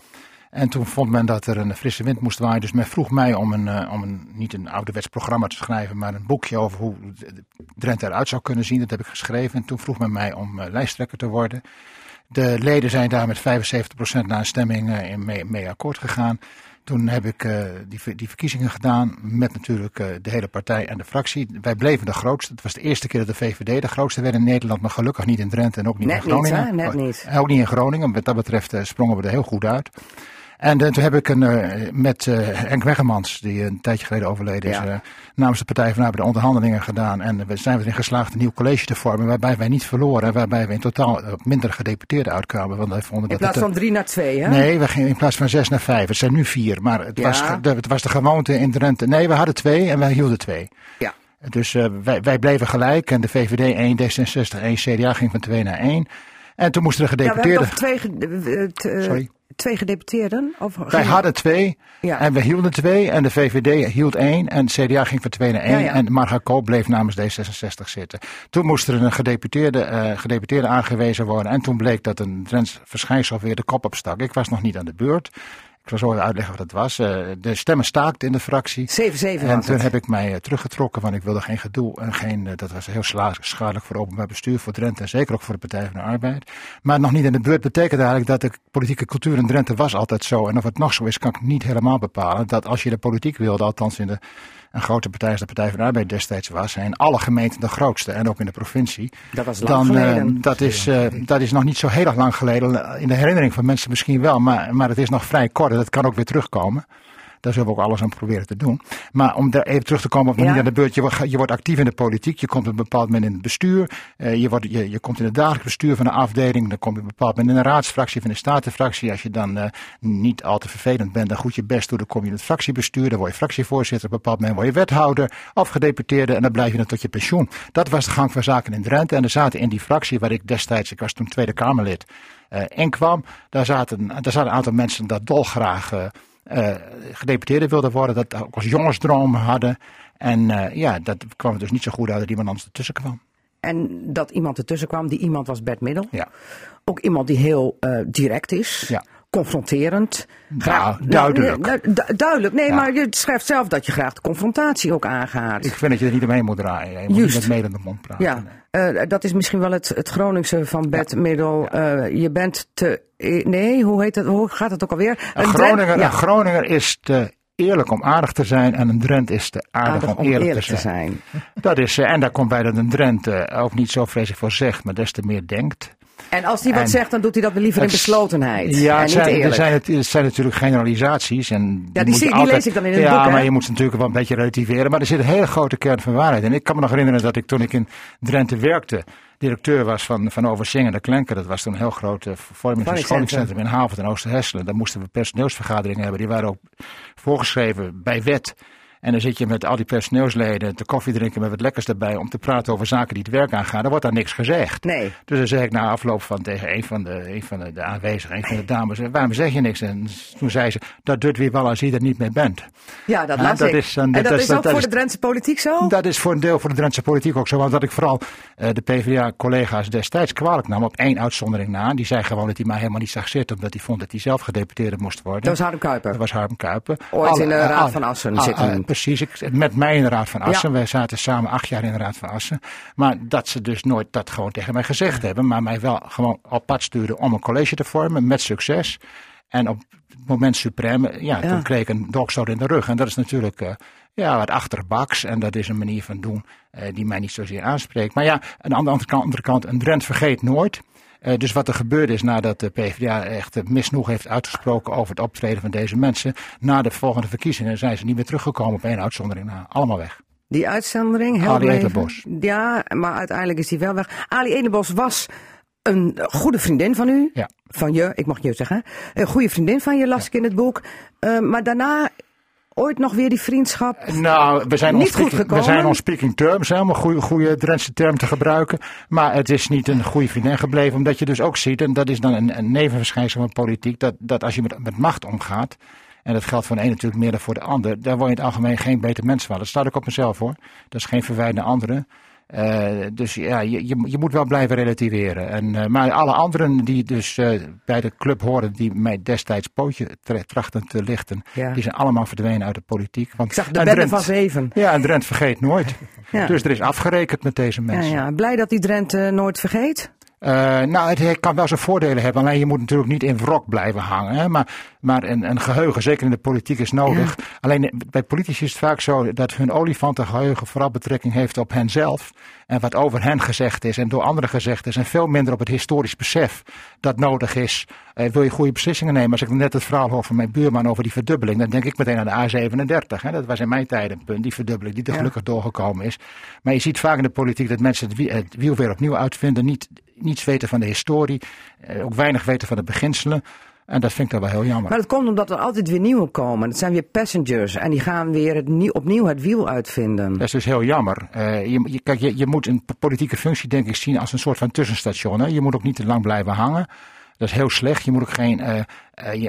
En toen vond men dat er een frisse wind moest waaien. Dus men vroeg mij om niet een ouderwets programma te schrijven, maar een boekje over hoe Drenthe eruit zou kunnen zien. Dat heb ik geschreven. En toen vroeg men mij om lijsttrekker te worden. De leden zijn daar met 75% na een stemming mee akkoord gegaan. Toen heb ik die verkiezingen gedaan met natuurlijk de hele partij en de fractie. Wij bleven de grootste. Het was de eerste keer dat de VVD de grootste werd in Nederland, maar gelukkig niet in Drenthe en ook niet in Groningen. Net niet. Ook niet in Groningen. Wat dat betreft sprongen we er heel goed uit. En toen heb ik met Henk Weggemans, die een tijdje geleden overleden is, namens de Partij van de Arbeid de onderhandelingen gedaan. En we zijn erin geslaagd een nieuw college te vormen, waarbij wij niet verloren. En waarbij we in totaal minder gedeputeerden uitkwamen. Want wij vonden in plaats van 3 naar 2, hè? Nee, we gingen in plaats van 6 naar 5. Het zijn nu 4. Maar het was de gewoonte in Drenthe. Nee, we hadden 2 en wij hielden 2. Ja. Dus wij bleven gelijk. En de VVD 1, D66 1, CDA ging van 2 naar 1. En toen moesten de gedeputeerden... Ja, we hebben nog 2 gedeputeerden? Wij hadden 2 en we hielden 2 en de VVD hield 1 en de CDA ging van 2 naar 1 en Margriet Benak bleef namens D66 zitten. Toen moest er een gedeputeerde aangewezen worden en toen bleek dat een Drents verschijnsel weer de kop opstak. Ik was nog niet aan de beurt. Ik zal zo even uitleggen wat het was. De stemmen staakten in de fractie. 7-7 en toen heb ik mij teruggetrokken, want ik wilde geen gedoe. Dat was heel schadelijk voor openbaar bestuur, voor Drenthe en zeker ook voor de Partij van de Arbeid. Maar nog niet in de beurt betekende eigenlijk dat de politieke cultuur in Drenthe was altijd zo. En of het nog zo is, kan ik niet helemaal bepalen. Dat als je de politiek wilde, althans in een grote partij als de Partij van de Arbeid destijds was, en alle gemeenten de grootste, en ook in de provincie. Dat was lang geleden. Dat is nog niet zo heel erg lang geleden. In de herinnering van mensen misschien wel, maar het is nog vrij kort. Dat kan ook weer terugkomen. Daar zullen we ook alles aan proberen te doen. Maar om daar even terug te komen op niet aan de beurt. Je wordt actief in de politiek. Je komt op een bepaald moment in het bestuur. Je komt in het dagelijks bestuur van de afdeling. Dan kom je op een bepaald moment in de raadsfractie, van de statenfractie. Als je dan niet al te vervelend bent, dan goed je best doet. Dan kom je in het fractiebestuur. Dan word je fractievoorzitter. Op een bepaald moment word je wethouder of gedeputeerde. En dan blijf je dan tot je pensioen. Dat was de gang van zaken in Drenthe. En er zaten in die fractie waar ik destijds, ik was toen Tweede Kamerlid, in kwam. Daar zaten een aantal mensen dat dolgraag... gedeputeerde wilden worden, dat ook als jongensdroom hadden. En dat kwam dus niet zo goed uit dat iemand anders ertussen kwam. En dat iemand ertussen kwam, die iemand was Bert Middel. Ja. Ook iemand die heel direct is, confronterend. Graag, duidelijk. Duidelijk, nee, maar je schrijft zelf dat je graag de confrontatie ook aangaat. Ik vind dat je er niet omheen moet draaien. Je moet niet met meel in de mond praten. Ja. Dat is misschien wel het Groningse van Bert Middel. Ja. Je bent te... Nee, hoe heet dat? Hoe gaat dat ook alweer? Een Groninger is te eerlijk om aardig te zijn en een Drent is te aardig om eerlijk te zijn. Dat is, en daar komt bij dat een Drent ook niet zo vreselijk voor zegt, maar des te meer denkt. En als hij wat zegt, dan doet hij dat liever in beslotenheid. Ja, en het zijn natuurlijk generalisaties. En die lees ik dan in het boek. Ja, maar je moet ze natuurlijk wel een beetje relativeren. Maar er zit een hele grote kern van waarheid. En ik kan me nog herinneren dat ik toen ik in Drenthe werkte, directeur was van Overzingen de Klenken. Dat was toen een heel groot vormingsscholingscentrum in Havelte en Oosterhesselen. Daar moesten we personeelsvergaderingen hebben. Die waren ook voorgeschreven bij wet. En dan zit je met al die personeelsleden te koffie drinken met wat lekkers erbij om te praten over zaken die het werk aangaan. Dan wordt daar niks gezegd. Nee. Dus dan zeg ik na afloop tegen een van de aanwezigen, een van de dames, waarom zeg je niks? En toen zei ze, dat doet weer wel als je er niet mee bent. Ja, dat las ik. Dat is ook voor de Drentse politiek zo? Dat is voor een deel voor de Drentse politiek ook zo. Want dat ik vooral de PvdA-collega's destijds kwalijk nam op 1 uitzondering na. Die zei gewoon dat hij mij helemaal niet zag zitten, omdat hij vond dat hij zelf gedeputeerde moest worden. Dat was Harm Kuiper. Ooit in de Raad van Assen zitten. Precies, met mij in de Raad van Assen. Ja. Wij zaten samen 8 jaar in de Raad van Assen. Maar dat ze dus nooit dat gewoon tegen mij gezegd hebben. Maar mij wel gewoon op pad stuurden om een college te vormen met succes. En op het moment supreme, toen kreeg ik een dokstot in de rug. En dat is natuurlijk ja, wat achterbaks. En dat is een manier van doen die mij niet zozeer aanspreekt. Maar ja, aan de andere kant, een Drent vergeet nooit. Dus wat er gebeurd is nadat de PvdA echt misnoeg heeft uitgesproken over het optreden van deze mensen. Na de volgende verkiezingen zijn ze niet meer teruggekomen op één uitzondering. Nou, allemaal weg. Die uitzondering? Aliene Bos. Ja, maar uiteindelijk is die wel weg. Aliene Bos was een goede vriendin van u. Ja. Van je, ik mag je zeggen. Een goede vriendin van je, las ik in het boek. Maar daarna ooit nog weer die vriendschap nou, we zijn niet goed gekomen. We zijn on speaking terms, helemaal goede Drentse term te gebruiken. Maar het is niet een goede vriendin gebleven. Omdat je dus ook ziet, en dat is dan een nevenverschijnsel van politiek, dat als je met macht omgaat, en dat geldt voor de een natuurlijk meer dan voor de ander, daar word je in het algemeen geen beter mens van. Dat staat ook op mezelf hoor. Dat is geen verwijt naar anderen. Dus ja, je moet wel blijven relativeren. Maar alle anderen die dus bij de club horen, die mij destijds pootje trachten te lichten, ja, die zijn allemaal verdwenen uit de politiek. Want ik zag de Drent van 7. Ja, en Drent vergeet nooit. Ja. Dus er is afgerekend met deze mensen. Ja, ja. Blij dat die Drent nooit vergeet? Het kan wel zijn voordelen hebben. Alleen je moet natuurlijk niet in wrok blijven hangen. Hè? Maar een geheugen, zeker in de politiek, is nodig. Ja. Alleen bij politici is het vaak zo dat hun olifantengeheugen vooral betrekking heeft op henzelf. En wat over hen gezegd is en door anderen gezegd is. En veel minder op het historisch besef dat nodig is. Wil je goede beslissingen nemen? Als ik net het verhaal hoor van mijn buurman over die verdubbeling. Dan denk ik meteen aan de A37. Hè? Dat was in mijn tijd een punt. Die verdubbeling die er gelukkig doorgekomen is. Maar je ziet vaak in de politiek dat mensen het wiel weer opnieuw uitvinden. Niets weten van de historie. Ook weinig weten van de beginselen. En dat vind ik dan wel heel jammer. Maar dat komt omdat er altijd weer nieuwe komen. Het zijn weer passengers. En die gaan weer opnieuw het wiel uitvinden. Dat is dus heel jammer. Je moet een politieke functie denk ik zien als een soort van tussenstation. Hè? Je moet ook niet te lang blijven hangen. Dat is heel slecht. Je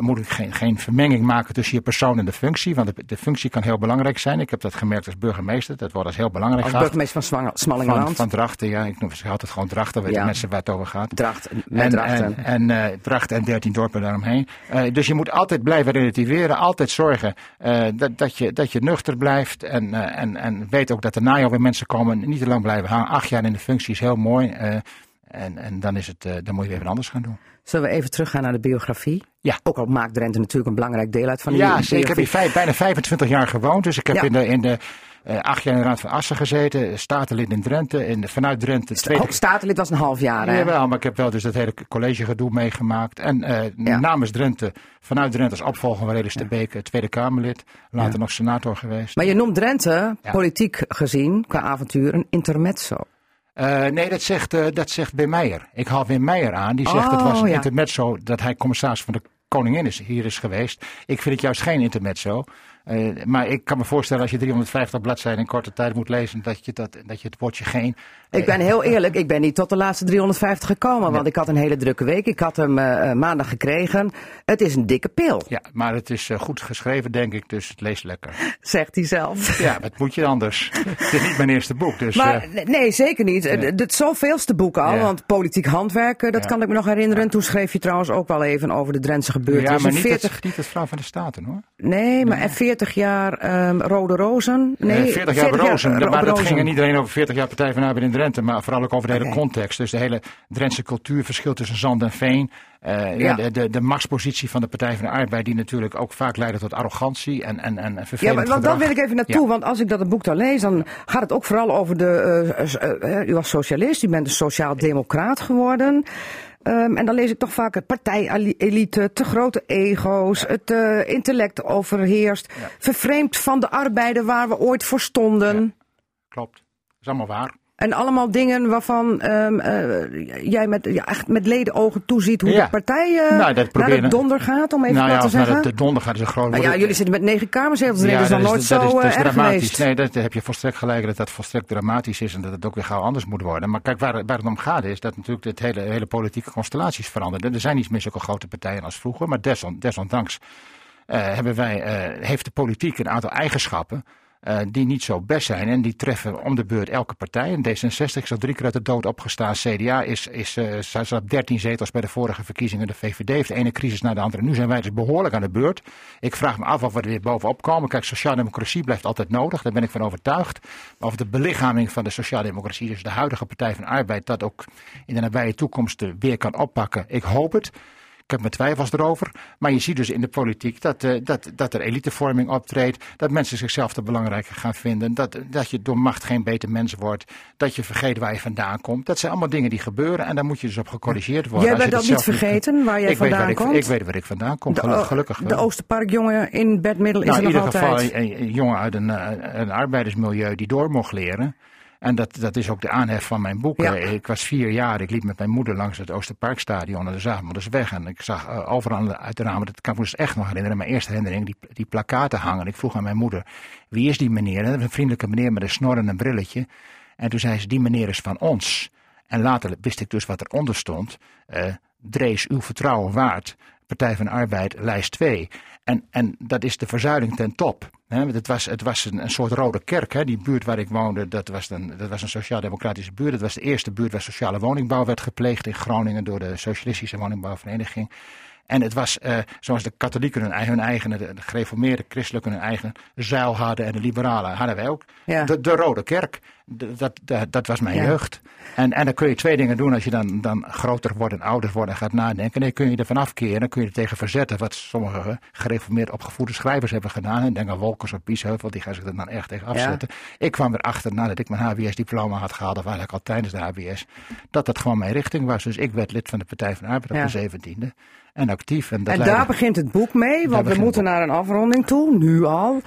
moet ook geen vermenging maken tussen je persoon en de functie. Want de functie kan heel belangrijk zijn. Ik heb dat gemerkt als burgemeester. Dat wordt als heel belangrijk gehaald. Als burgemeester van Smallingenland. Van Drachten, ja. Ik noem het altijd gewoon Drachten. Weten mensen waar het over gaat. Drachten. En Drachten en 13 dorpen daaromheen. Dus je moet altijd blijven relativeren. Altijd zorgen dat je nuchter blijft. En weet ook dat er na jou weer mensen komen. Niet te lang blijven hangen. 8 jaar in de functie is heel mooi. En dan is het, dan moet je weer wat anders gaan doen. Zullen we even teruggaan naar de biografie? Ja. Ook al maakt Drenthe natuurlijk een belangrijk deel uit van die biografie. Ja, ik heb hier bijna 25 jaar gewoond. Dus ik heb in de 8 jaar in de Raad van Assen gezeten. Statenlid in Drenthe. Vanuit Drenthe. Statenlid was een half jaar, hè? Jawel, maar ik heb wel dus dat hele collegegedoe meegemaakt. En namens Drenthe, vanuit Drenthe als opvolger van Redis de Beek, Tweede Kamerlid. Later nog senator geweest. Maar je noemt Drenthe, politiek gezien, qua avontuur, een intermezzo. Nee, dat zegt Wim Meijer. Ik haal Wim Meijer aan. Die zegt het was een intermezzo dat hij commissaris van de Koningin hier is geweest. Ik vind het juist geen intermezzo. Maar ik kan me voorstellen als je 350 bladzijden in korte tijd moet lezen, dat je het woordje geen... Ik ben heel eerlijk, ik ben niet tot de laatste 350 gekomen, want ik had een hele drukke week. Ik had hem maandag gekregen. Het is een dikke pil. Ja, maar het is goed geschreven, denk ik, dus het leest lekker. Zegt hij zelf. Ja, wat moet je anders? Het is niet mijn eerste boek, dus... Maar, nee, zeker niet. Het zoveelste boek al, want politiek handwerken, dat kan ik me nog herinneren. Toen schreef je trouwens ook wel even over de Drentse gebeurtenissen. Ja, maar niet, 40... niet het verhaal van de Staten, hoor. Nee, maar 40 jaar Rode Rozen. Nee, 40 jaar Rozen. Maar dat ging er niet alleen over 40 jaar Partij van de Arbeid in Drenthe, maar vooral ook over de hele context. Dus de hele Drentse cultuur, verschil tussen zand en veen. De machtspositie van de Partij van de Arbeid, die natuurlijk ook vaak leidde tot arrogantie en vervelend gedrag. Ja, maar want daar wil ik even naartoe, want als ik dat boek dan lees, dan gaat het ook vooral over u was socialist, u bent een sociaal-democraat geworden. En dan lees ik toch vaak het partijelite, te grote ego's, het intellect overheerst, vervreemd van de arbeider waar we ooit voor stonden. Ja, klopt, dat is allemaal waar. En allemaal dingen waarvan jij met ledenogen toeziet hoe de partij naar de donder gaat, om even te zeggen. Naar de donder gaat is een groot woord. Nou ja, jullie zitten met 9 kamerzetels, dat is dan nooit zo erg geweest. Nee, daar heb je volstrekt gelijk, dat volstrekt dramatisch is en dat het ook weer gauw anders moet worden. Maar kijk, waar het om gaat is dat natuurlijk het hele politieke constellaties veranderen. Er zijn niet meer zulke grote partijen als vroeger, maar desondanks heeft de politiek een aantal eigenschappen die niet zo best zijn en die treffen om de beurt elke partij. En D66 is al 3 keer uit de dood opgestaan. CDA staat op 13 zetels bij de vorige verkiezingen. De VVD heeft de ene crisis na de andere. Nu zijn wij dus behoorlijk aan de beurt. Ik vraag me af of we er weer bovenop komen. Kijk, sociaaldemocratie blijft altijd nodig. Daar ben ik van overtuigd. Maar of de belichaming van de sociaaldemocratie, dus de huidige Partij van Arbeid, dat ook in de nabije toekomst weer kan oppakken. Ik hoop het. Ik heb mijn twijfels erover. Maar je ziet dus in de politiek dat er elitevorming optreedt. Dat mensen zichzelf te belangrijker gaan vinden. Dat je door macht geen beter mens wordt. Dat je vergeet waar je vandaan komt. Dat zijn allemaal dingen die gebeuren. En daar moet je dus op gecorrigeerd worden. Jij bent dat niet vergeten waar jij vandaan komt? Ik weet waar ik vandaan kom, gelukkig wel. De Oosterparkjongen in Bert Middel is er nog altijd. In ieder geval een jongen uit een arbeidersmilieu die door mocht leren. En dat is ook de aanhef van mijn boek. Ja. Ik was 4 jaar, ik liep met mijn moeder langs het Oosterparkstadion en dan zagen we dus weg. En ik zag overal uit de ramen, dat kan ik me dus echt nog herinneren, mijn eerste herinnering, die plakaten hangen. Ik vroeg aan mijn moeder, wie is die meneer? En een vriendelijke meneer met een snor en een brilletje. En toen zei ze, die meneer is van ons. En later wist ik dus wat eronder stond. Drees, uw vertrouwen waard. Partij van Arbeid, lijst 2. En dat is de verzuiling ten top. Het was een soort rode kerk. Die buurt waar ik woonde, dat was een sociaal-democratische buurt. Dat was de eerste buurt waar sociale woningbouw werd gepleegd in Groningen door de Socialistische Woningbouwvereniging. En het was zoals de katholieken hun eigen, de gereformeerde christelijken hun eigen zuil hadden en de liberalen hadden wij ook. Ja. De rode kerk, dat was mijn jeugd. En dan kun je 2 dingen doen als je dan groter wordt en ouder wordt en gaat nadenken. Dan kun je er vanaf keren, dan kun je er tegen verzetten wat sommige gereformeerd opgevoede schrijvers hebben gedaan. En denk aan Wolkers of Biesheuvel, die gaan zich er dan echt tegen afzetten. Ja. Ik kwam erachter nadat ik mijn HBS-diploma had gehaald, of eigenlijk al tijdens de HBS, dat gewoon mijn richting was. Dus ik werd lid van de Partij van de Arbeid op mijn 17e. En actief. En daar begint het boek mee, want we moeten naar een afronding toe, nu al.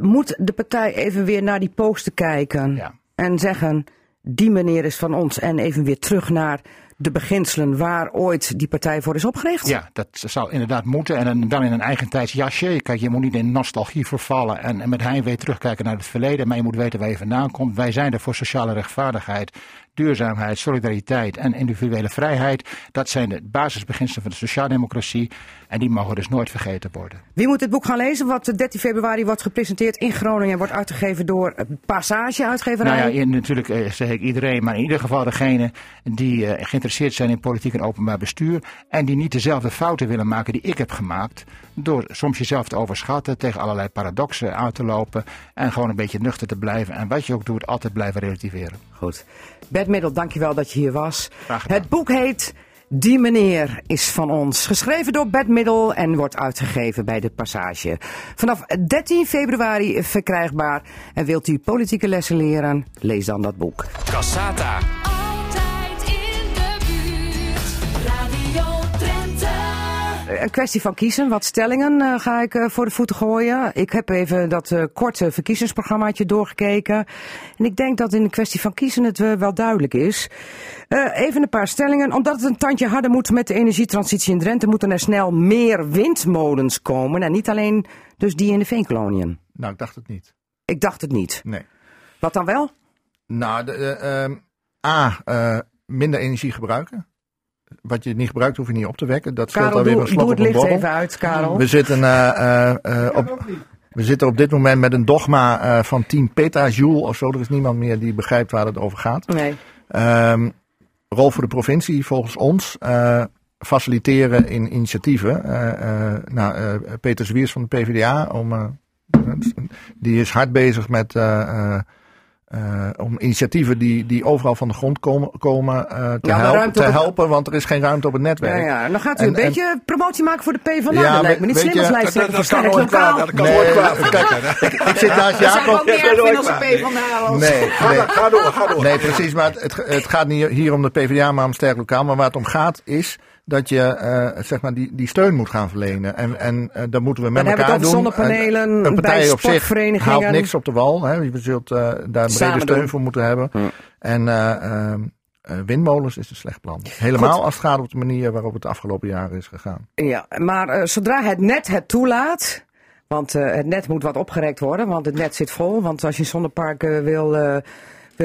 Moet de partij even weer naar die poster kijken en zeggen, die meneer is van ons. En even weer terug naar de beginselen waar ooit die partij voor is opgericht. Ja, dat zou inderdaad moeten. En dan in een eigentijds jasje. Kijk, je moet niet in nostalgie vervallen en met heimwee terugkijken naar het verleden. Maar je moet weten waar je vandaan komt. Wij zijn er voor sociale rechtvaardigheid, duurzaamheid, solidariteit en individuele vrijheid. Dat zijn de basisbeginselen van de sociaaldemocratie. En die mogen dus nooit vergeten worden. Wie moet dit boek gaan lezen? Wat 13 februari wordt gepresenteerd in Groningen. Wordt uitgegeven door Passage Uitgeverij. Nou ja, natuurlijk zeg ik iedereen. Maar in ieder geval degene die geïnteresseerd zijn in politiek en openbaar bestuur. En die niet dezelfde fouten willen maken die ik heb gemaakt. Door soms jezelf te overschatten. Tegen allerlei paradoxen aan te lopen. En gewoon een beetje nuchter te blijven. En wat je ook doet, altijd blijven relativeren. Goed. Bert Middel, dankjewel dat je hier was. Het boek heet Die meneer is van ons. Geschreven door Bert Middel en wordt uitgegeven bij de Passage. Vanaf 13 februari verkrijgbaar. En wilt u politieke lessen leren? Lees dan dat boek. Cassata. Altijd in de buurt. Radio Drenthe. Een kwestie van kiezen. Wat stellingen ga ik voor de voeten gooien. Ik heb even dat korte verkiezingsprogrammaatje doorgekeken. En ik denk dat in de kwestie van kiezen het wel duidelijk is. Even een paar stellingen. Omdat het een tandje harder moet met de energietransitie in Drenthe, moeten er snel meer windmolens komen. En niet alleen dus die in de veenkoloniën. Nou, ik dacht het niet. Ik dacht het niet. Nee. Wat dan wel? Nou, minder energie gebruiken. Wat je niet gebruikt, hoef je niet op te wekken. Dat scheelt alweer een slok op een borrel. Doe het licht even uit, Karel. We zitten op... We zitten op dit moment met een dogma van 10 petajoule of zo. Er is niemand meer die begrijpt waar het over gaat. Nee. Rol voor de provincie volgens ons. Faciliteren in initiatieven. Peter Zwiers van de PvdA. Die is hard bezig met om initiatieven die overal van de grond komen te helpen, want er is geen ruimte op het netwerk. Ja. Dan gaat u een beetje promotie maken voor de PvdA. Ja, dat lijkt me niet slim als lijsttrekker van Sterk Lokaal. Dat kan nooit kwaad. Ik zit naast Jacob. Dat zijn wel meer als de PvdA. Ga door. Nee, precies, maar het gaat niet hier om de PvdA, maar om Sterk Lokaal. Maar waar het om gaat is dat je die steun moet gaan verlenen. En dat moeten we met elkaar doen. Een partij op zich haalt niks op de wal. Hè. Je zult daar een brede steun voor moeten hebben. Ja. En windmolens is een slecht plan. Helemaal goed, als het gaat op de manier waarop het de afgelopen jaren is gegaan. Ja, maar zodra het net het toelaat. Want het net moet wat opgerekt worden. Want het net zit vol. Want als je een zonnepark wil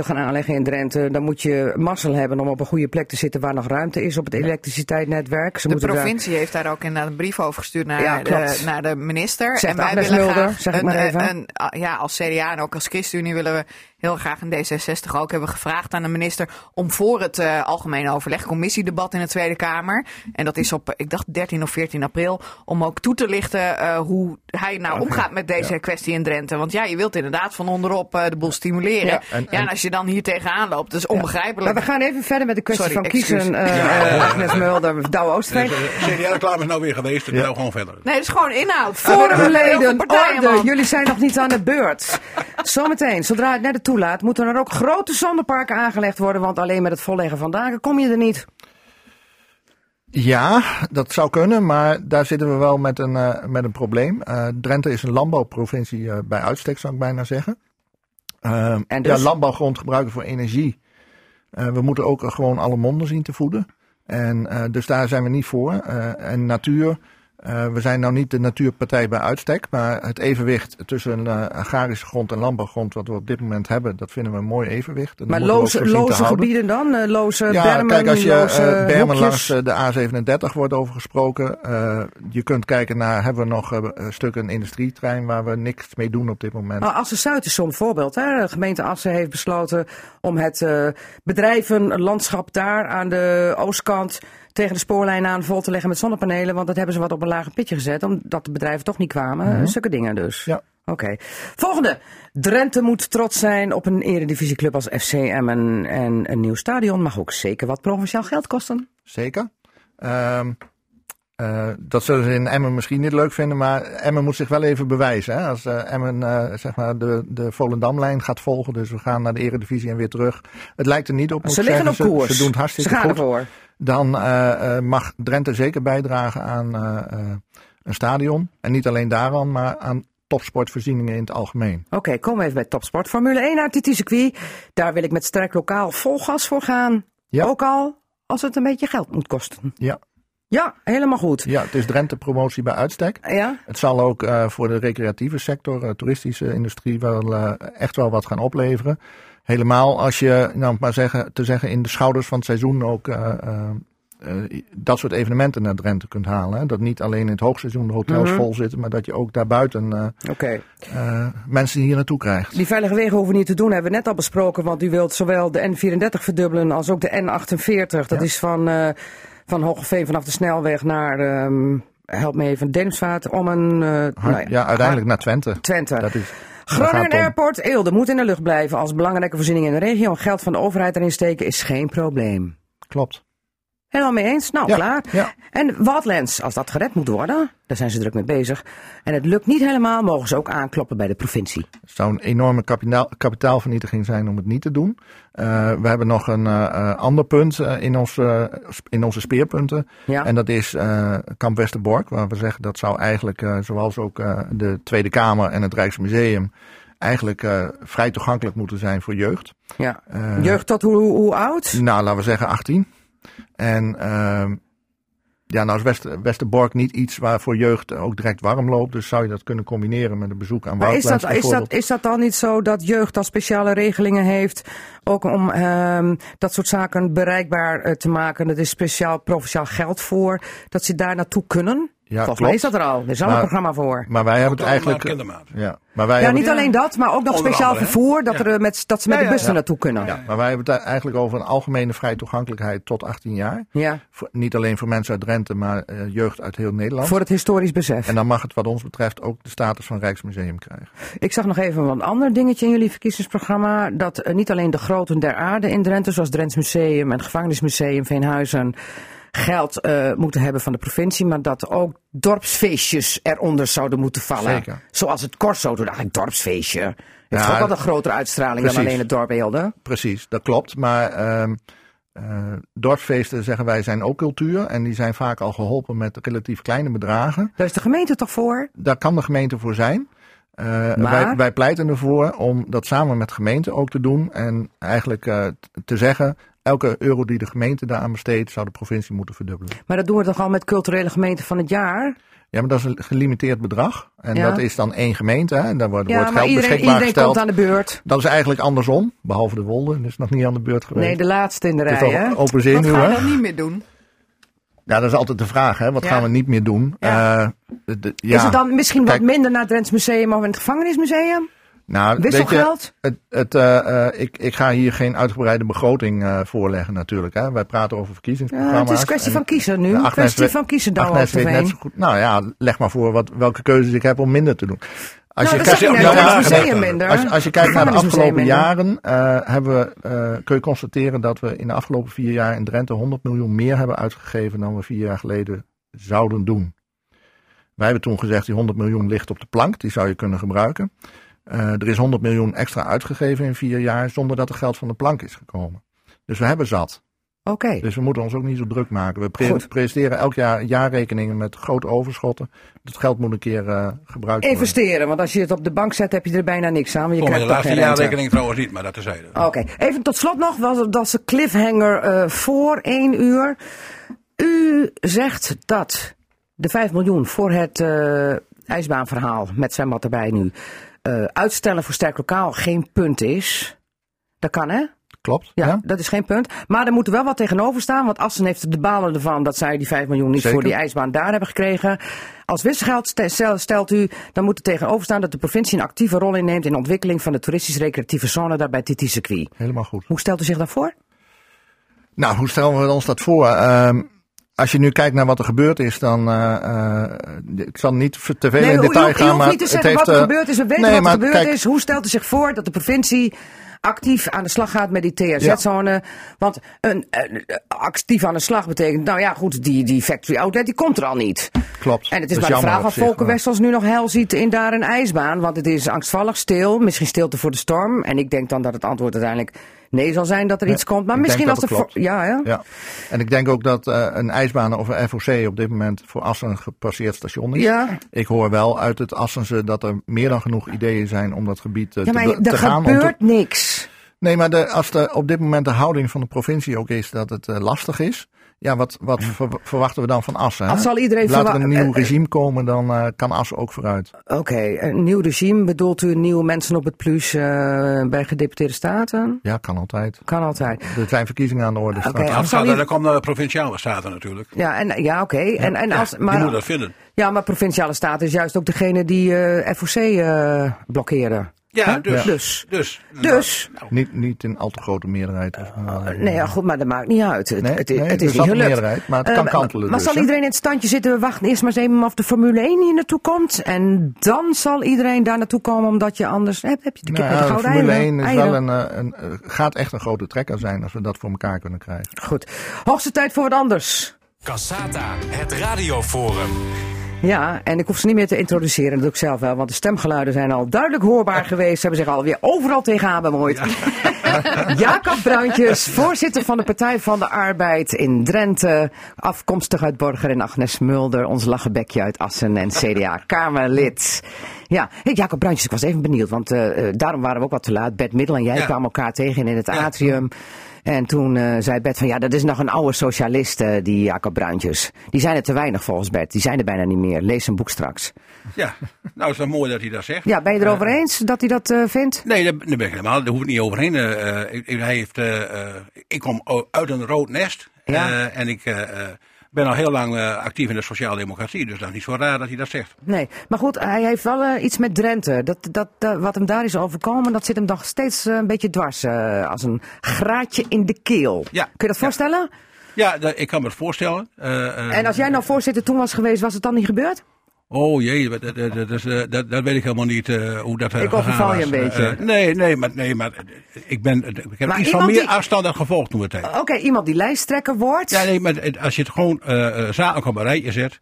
gaan aanleggen in Drenthe, dan moet je mazzel hebben om op een goede plek te zitten waar nog ruimte is op het elektriciteitsnetwerk. De provincie heeft daar ook inderdaad een brief over gestuurd naar de minister. Zegt en wij Agnes Mulder, graag als CDA en ook als ChristenUnie willen we heel graag in D66 ook hebben gevraagd aan de minister om voor het algemene overleg commissiedebat in de Tweede Kamer. En dat is op, ik dacht 13 of 14 april, om ook toe te lichten hoe hij nou omgaat met deze kwestie in Drenthe. Want ja, je wilt inderdaad van onderop de boel stimuleren. Ja, en als je dan hier tegenaan loopt, dat is onbegrijpelijk. Maar we gaan even verder met de kwestie van kiezen. Agnes Mulder, Douwe Oosterveen. CDA-reclame is nou weer geweest, we gaan gewoon verder. Nee, dat is gewoon inhoud. Vormleden, orde, jullie zijn nog niet aan de beurt. Zometeen, zodra het net het toelaat, moeten er ook grote zonneparken aangelegd worden, want alleen met het volleggen van daken kom je er niet. Ja, dat zou kunnen, maar daar zitten we wel met een probleem. Drenthe is een landbouwprovincie bij uitstek, zou ik bijna zeggen. En dus? Ja, landbouwgrond gebruiken voor energie. We moeten ook gewoon alle monden zien te voeden. En dus daar zijn we niet voor. En natuur, we zijn nou niet de natuurpartij bij uitstek, maar het evenwicht tussen agrarische grond en landbouwgrond wat we op dit moment hebben, dat vinden we een mooi evenwicht. En maar loze gebieden dan? Loze bermen? Ja, kijk, als je bermen langs de A37 wordt over gesproken, je kunt kijken naar, hebben we nog stukken industrietrein waar we niks mee doen op dit moment? Nou, Assen-Zuid is zo'n voorbeeld. Hè? De gemeente Assen heeft besloten om het bedrijvenlandschap daar aan de oostkant tegen de spoorlijn aan vol te leggen met zonnepanelen, want dat hebben ze wat op een lager pitje gezet, omdat de bedrijven toch niet kwamen. Mm-hmm. Zulke dingen dus. Ja. Oké. Volgende. Drenthe moet trots zijn op een eredivisieclub als FC Emmen. En een nieuw stadion mag ook zeker wat provinciaal geld kosten. Zeker. Dat zullen ze in Emmen misschien niet leuk vinden, maar Emmen moet zich wel even bewijzen. Hè? Als Emmen zeg maar de Volendamlijn gaat volgen, dus we gaan naar de eredivisie en weer terug. Het lijkt er niet op. Ze liggen op koers. Ze doen het hartstikke goed. Ze gaan ervoor. Dan mag Drenthe zeker bijdragen aan een stadion. En niet alleen daaraan, maar aan topsportvoorzieningen in het algemeen. Oké, komen we even bij topsport. Formule 1 uit dit circuit. Daar wil ik met Sterk Lokaal vol gas voor gaan. Ja. Ook al als het een beetje geld moet kosten. Ja. Ja, helemaal goed. Ja, het is Drenthe-promotie bij uitstek. Ja? Het zal ook voor de recreatieve sector, toeristische industrie, wel echt wel wat gaan opleveren. Helemaal als je, nou maar zeggen, in de schouders van het seizoen ook dat soort evenementen naar Drenthe kunt halen. Hè? Dat niet alleen in het hoogseizoen de hotels vol zitten, maar dat je ook daarbuiten mensen hier naartoe krijgt. Die veilige wegen hoeven niet te doen, hebben we net al besproken. Want u wilt zowel de N34 verdubbelen als ook de N48. Dat is van Hoogeveen vanaf de snelweg naar, help me even, Delmsvaart om een... uiteindelijk naar Twente. Dat is... Groningen Airport, Eelde moet in de lucht blijven als belangrijke voorziening in de regio. En geld van de overheid erin steken is geen probleem. Klopt. Helemaal mee eens? Nou, klaar. Ja. En Wildlands, als dat gered moet worden, daar zijn ze druk mee bezig. En het lukt niet helemaal, mogen ze ook aankloppen bij de provincie. Het zou een enorme kapitaalvernietiging zijn om het niet te doen. We hebben nog een ander punt in onze speerpunten. Ja. En dat is Kamp Westerbork, waar we zeggen dat zou eigenlijk, zoals ook de Tweede Kamer en het Rijksmuseum, eigenlijk vrij toegankelijk moeten zijn voor jeugd. Ja. Jeugd tot hoe oud? Nou, laten we zeggen 18. En nou is Westerbork niet iets waar voor jeugd ook direct warm loopt. Dus zou je dat kunnen combineren met een bezoek aan Woudlands bijvoorbeeld. Maar is dat dan niet zo dat jeugd al speciale regelingen heeft, ook om dat soort zaken bereikbaar te maken? Dat is speciaal provinciaal geld voor, dat ze daar naartoe kunnen? Ja, volgens mij is dat er al. Er is al een programma voor. Maar wij hebben het eigenlijk... niet alleen dat, maar ook nog speciaal vervoer. Dat ze met de bussen naartoe kunnen. Ja, maar wij hebben het eigenlijk over een algemene vrije toegankelijkheid tot 18 jaar. Ja. Niet alleen voor mensen uit Drenthe, maar jeugd uit heel Nederland. Voor het historisch besef. En dan mag het wat ons betreft ook de status van Rijksmuseum krijgen. Ik zag nog even een ander dingetje in jullie verkiezingsprogramma. Dat niet alleen de groten der aarde in Drenthe, zoals Drents Museum en Gevangenismuseum Veenhuizen, geld moeten hebben van de provincie, maar dat ook dorpsfeestjes eronder zouden moeten vallen. Zeker. Zoals het Corso, toen dacht ik dorpsfeestje. Heeft ook wel een grotere uitstraling dan alleen het dorp Eelde. Precies, dat klopt. Maar dorpsfeesten, zeggen wij, zijn ook cultuur. En die zijn vaak al geholpen met relatief kleine bedragen. Daar is de gemeente toch voor? Daar kan de gemeente voor zijn. Wij pleiten ervoor om dat samen met gemeenten ook te doen. En eigenlijk te zeggen, elke euro die de gemeente daaraan besteedt, zou de provincie moeten verdubbelen. Maar dat doen we toch al met culturele gemeenten van het jaar? Ja, maar dat is een gelimiteerd bedrag. En dat is dan één gemeente. Hè? En daar wordt geld beschikbaar gesteld. Iedereen komt aan de beurt. Dat is eigenlijk andersom. Behalve de Wolden, dat is nog niet aan de beurt geweest. Nee, de laatste in de rij. Hè? Open zenuwen. Wat gaan we dan niet meer doen? Ja, dat is altijd de vraag. Hè? Wat gaan we niet meer doen? Is het dan misschien wat minder naar het Drents Museum of in het Gevangenismuseum? Nou, wisselgeld? Ik ga hier geen uitgebreide begroting voorleggen natuurlijk. Hè. Wij praten over verkiezingsprogramma's. Het is kwestie van kiezen nu. Douwe Oosterveen weet net zo goed. Nou ja, leg maar voor welke keuzes ik heb om minder te doen. Als je kijkt naar de afgelopen jaren, kun je constateren dat we in de afgelopen 4 jaar in Drenthe 100 miljoen meer hebben uitgegeven dan we 4 jaar geleden zouden doen. Wij hebben toen gezegd, die 100 miljoen ligt op de plank, die zou je kunnen gebruiken. Er is 100 miljoen extra uitgegeven in 4 jaar zonder dat er geld van de plank is gekomen. Dus we hebben zat. Okay. Dus we moeten ons ook niet zo druk maken. We presenteren elk jaar jaarrekeningen met grote overschotten. Dat geld moet een keer gebruikt worden. Investeren, want als je het op de bank zet heb je er bijna niks aan. Sommige de laatste jaarrekening trouwens niet, maar dat terzijde. Oké. Even tot slot nog, dat is de cliffhanger voor 1 uur. U zegt dat de 5 miljoen voor het ijsbaanverhaal met zwembad erbij nu. Uitstellen voor Sterk Lokaal geen punt is. Dat kan, hè? Klopt. Ja, dat is geen punt. Maar er moet wel wat tegenover staan. Want Assen heeft de balen ervan dat zij die 5 miljoen niet voor die ijsbaan daar hebben gekregen. Als wisselgeld stelt u, dan moet er tegenover staan dat de provincie een actieve rol inneemt in de ontwikkeling van de toeristisch-recreatieve zone daar bij het TT-circuit. Helemaal goed. Hoe stelt u zich dat voor? Nou, hoe stellen we ons dat voor? Als je nu kijkt naar wat er gebeurd is, dan... ik zal niet te veel in detail gaan. Je hoeft niet te zeggen wat er gebeurd is. We weten wat er gebeurd is. Hoe stelt u zich voor dat de provincie actief aan de slag gaat met die THZ-zone? Ja. Want actief aan de slag betekent, nou ja goed, die factory outlet die komt er al niet. Klopt. En het is maar de vraag wat Volker Wessels nu nog hel ziet in daar een ijsbaan. Want het is angstvallig stil, misschien stilte voor de storm. En ik denk dan dat het antwoord uiteindelijk nee zal zijn dat er iets komt. Maar misschien als de... Ja. En ik denk ook dat een ijsbaan of een FOC op dit moment voor Assen een gepasseerd station is. Ja. Ik hoor wel uit het Assense dat er meer dan genoeg ideeën zijn om dat gebied te gaan. Maar er gebeurt niks. Nee, maar als op dit moment de houding van de provincie ook is dat het lastig is. Ja, wat verwachten we dan van Assen? Laat er een nieuw regime komen, dan kan Assen ook vooruit. Oké, een nieuw regime. Bedoelt u nieuwe mensen op het plus bij gedeputeerde staten? Ja, kan altijd. Er zijn verkiezingen aan de orde. Dan komen de provinciale staten natuurlijk. Die moeten dat vinden. Ja, maar provinciale staten is juist ook degene die FOC blokkeren. Ja, dus. Nou. Niet in al te grote meerderheid. Goed, maar dat maakt niet uit. Het is niet gelukt. Meerderheid, maar het kan kantelen. Maar zal iedereen in het standje zitten? We wachten eerst maar eens even af de Formule 1 hier naartoe komt. En dan zal iedereen daar naartoe komen, omdat je anders... Heb je de kip met de gouden eieren? Formule 1 is wel gaat echt een grote trekker zijn als we dat voor elkaar kunnen krijgen. Goed. Hoogste tijd voor wat anders. Cassata, het radioforum. Ja, en ik hoef ze niet meer te introduceren, dat doe ik zelf wel, want de stemgeluiden zijn al duidelijk hoorbaar geweest. Ze hebben zich alweer overal tegenaan bemoeid. Ja. Jacob Bruintjes, voorzitter van de Partij van de Arbeid in Drenthe, afkomstig uit Borger, en Agnes Mulder, ons lachenbekje uit Assen en CDA-Kamerlid. Ja, Jacob Bruintjes, ik was even benieuwd, want daarom waren we ook wat te laat. Bert Middel en jij kwamen elkaar tegen in het atrium. En toen zei Bert van dat is nog een oude socialist, die Jacob Bruintjes. Die zijn er te weinig volgens Bert, die zijn er bijna niet meer. Lees zijn boek straks. Ja, nou is dat mooi dat hij dat zegt. Ja, ben je erover eens dat hij dat vindt? Nee, daar ben ik helemaal, daar hoef ik niet overheen. Ik kom uit een rood nest en ik... ben al heel lang actief in de sociaaldemocratie, dus dat is niet zo raar dat hij dat zegt. Nee, maar goed, hij heeft wel iets met Drenthe. Wat hem daar is overkomen, dat zit hem nog steeds een beetje dwars. Als een graatje in de keel. Ja. Kun je dat voorstellen? Ja, ik kan me het voorstellen. En als jij nou voorzitter toen was geweest, was het dan niet gebeurd? Oh jee, dat weet ik helemaal niet hoe dat gegaan was. Ik overval je een beetje. Nee, maar ik heb iets van meer afstand dan gevolgd toen we het hebben. Oké, iemand die lijsttrekker wordt. Ja, nee, maar als je het gewoon zakelijk op een rijtje zet.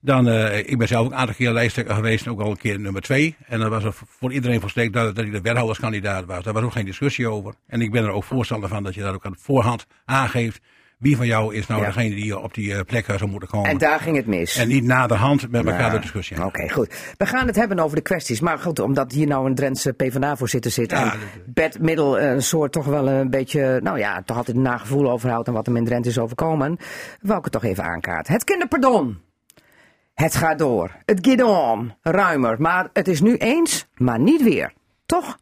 Dan, ik ben zelf ook een aantal keer lijsttrekker geweest, ook al een keer nummer 2. En dat was voor iedereen volstrekt dat hij de wethouderskandidaat was. Daar was ook geen discussie over. En ik ben er ook voorstander van dat je dat ook aan de voorhand aangeeft. Wie van jou is nou degene die op die plekken zou moeten komen? En daar ging het mis. En niet naderhand met elkaar de discussie. Oké, goed. We gaan het hebben over de kwesties. Maar goed, omdat hier nou een Drentse PvdA-voorzitter zit. Ja, en Bert Middel een soort toch wel een beetje... Nou ja, toch altijd een nagevoel overhoudt aan wat hem in Drenthe is overkomen. Wou ik het toch even aankaarten. Het kinderpardon. Het gaat door. Het gaat om. Ruimer. Maar het is nu eens, maar niet weer. Toch?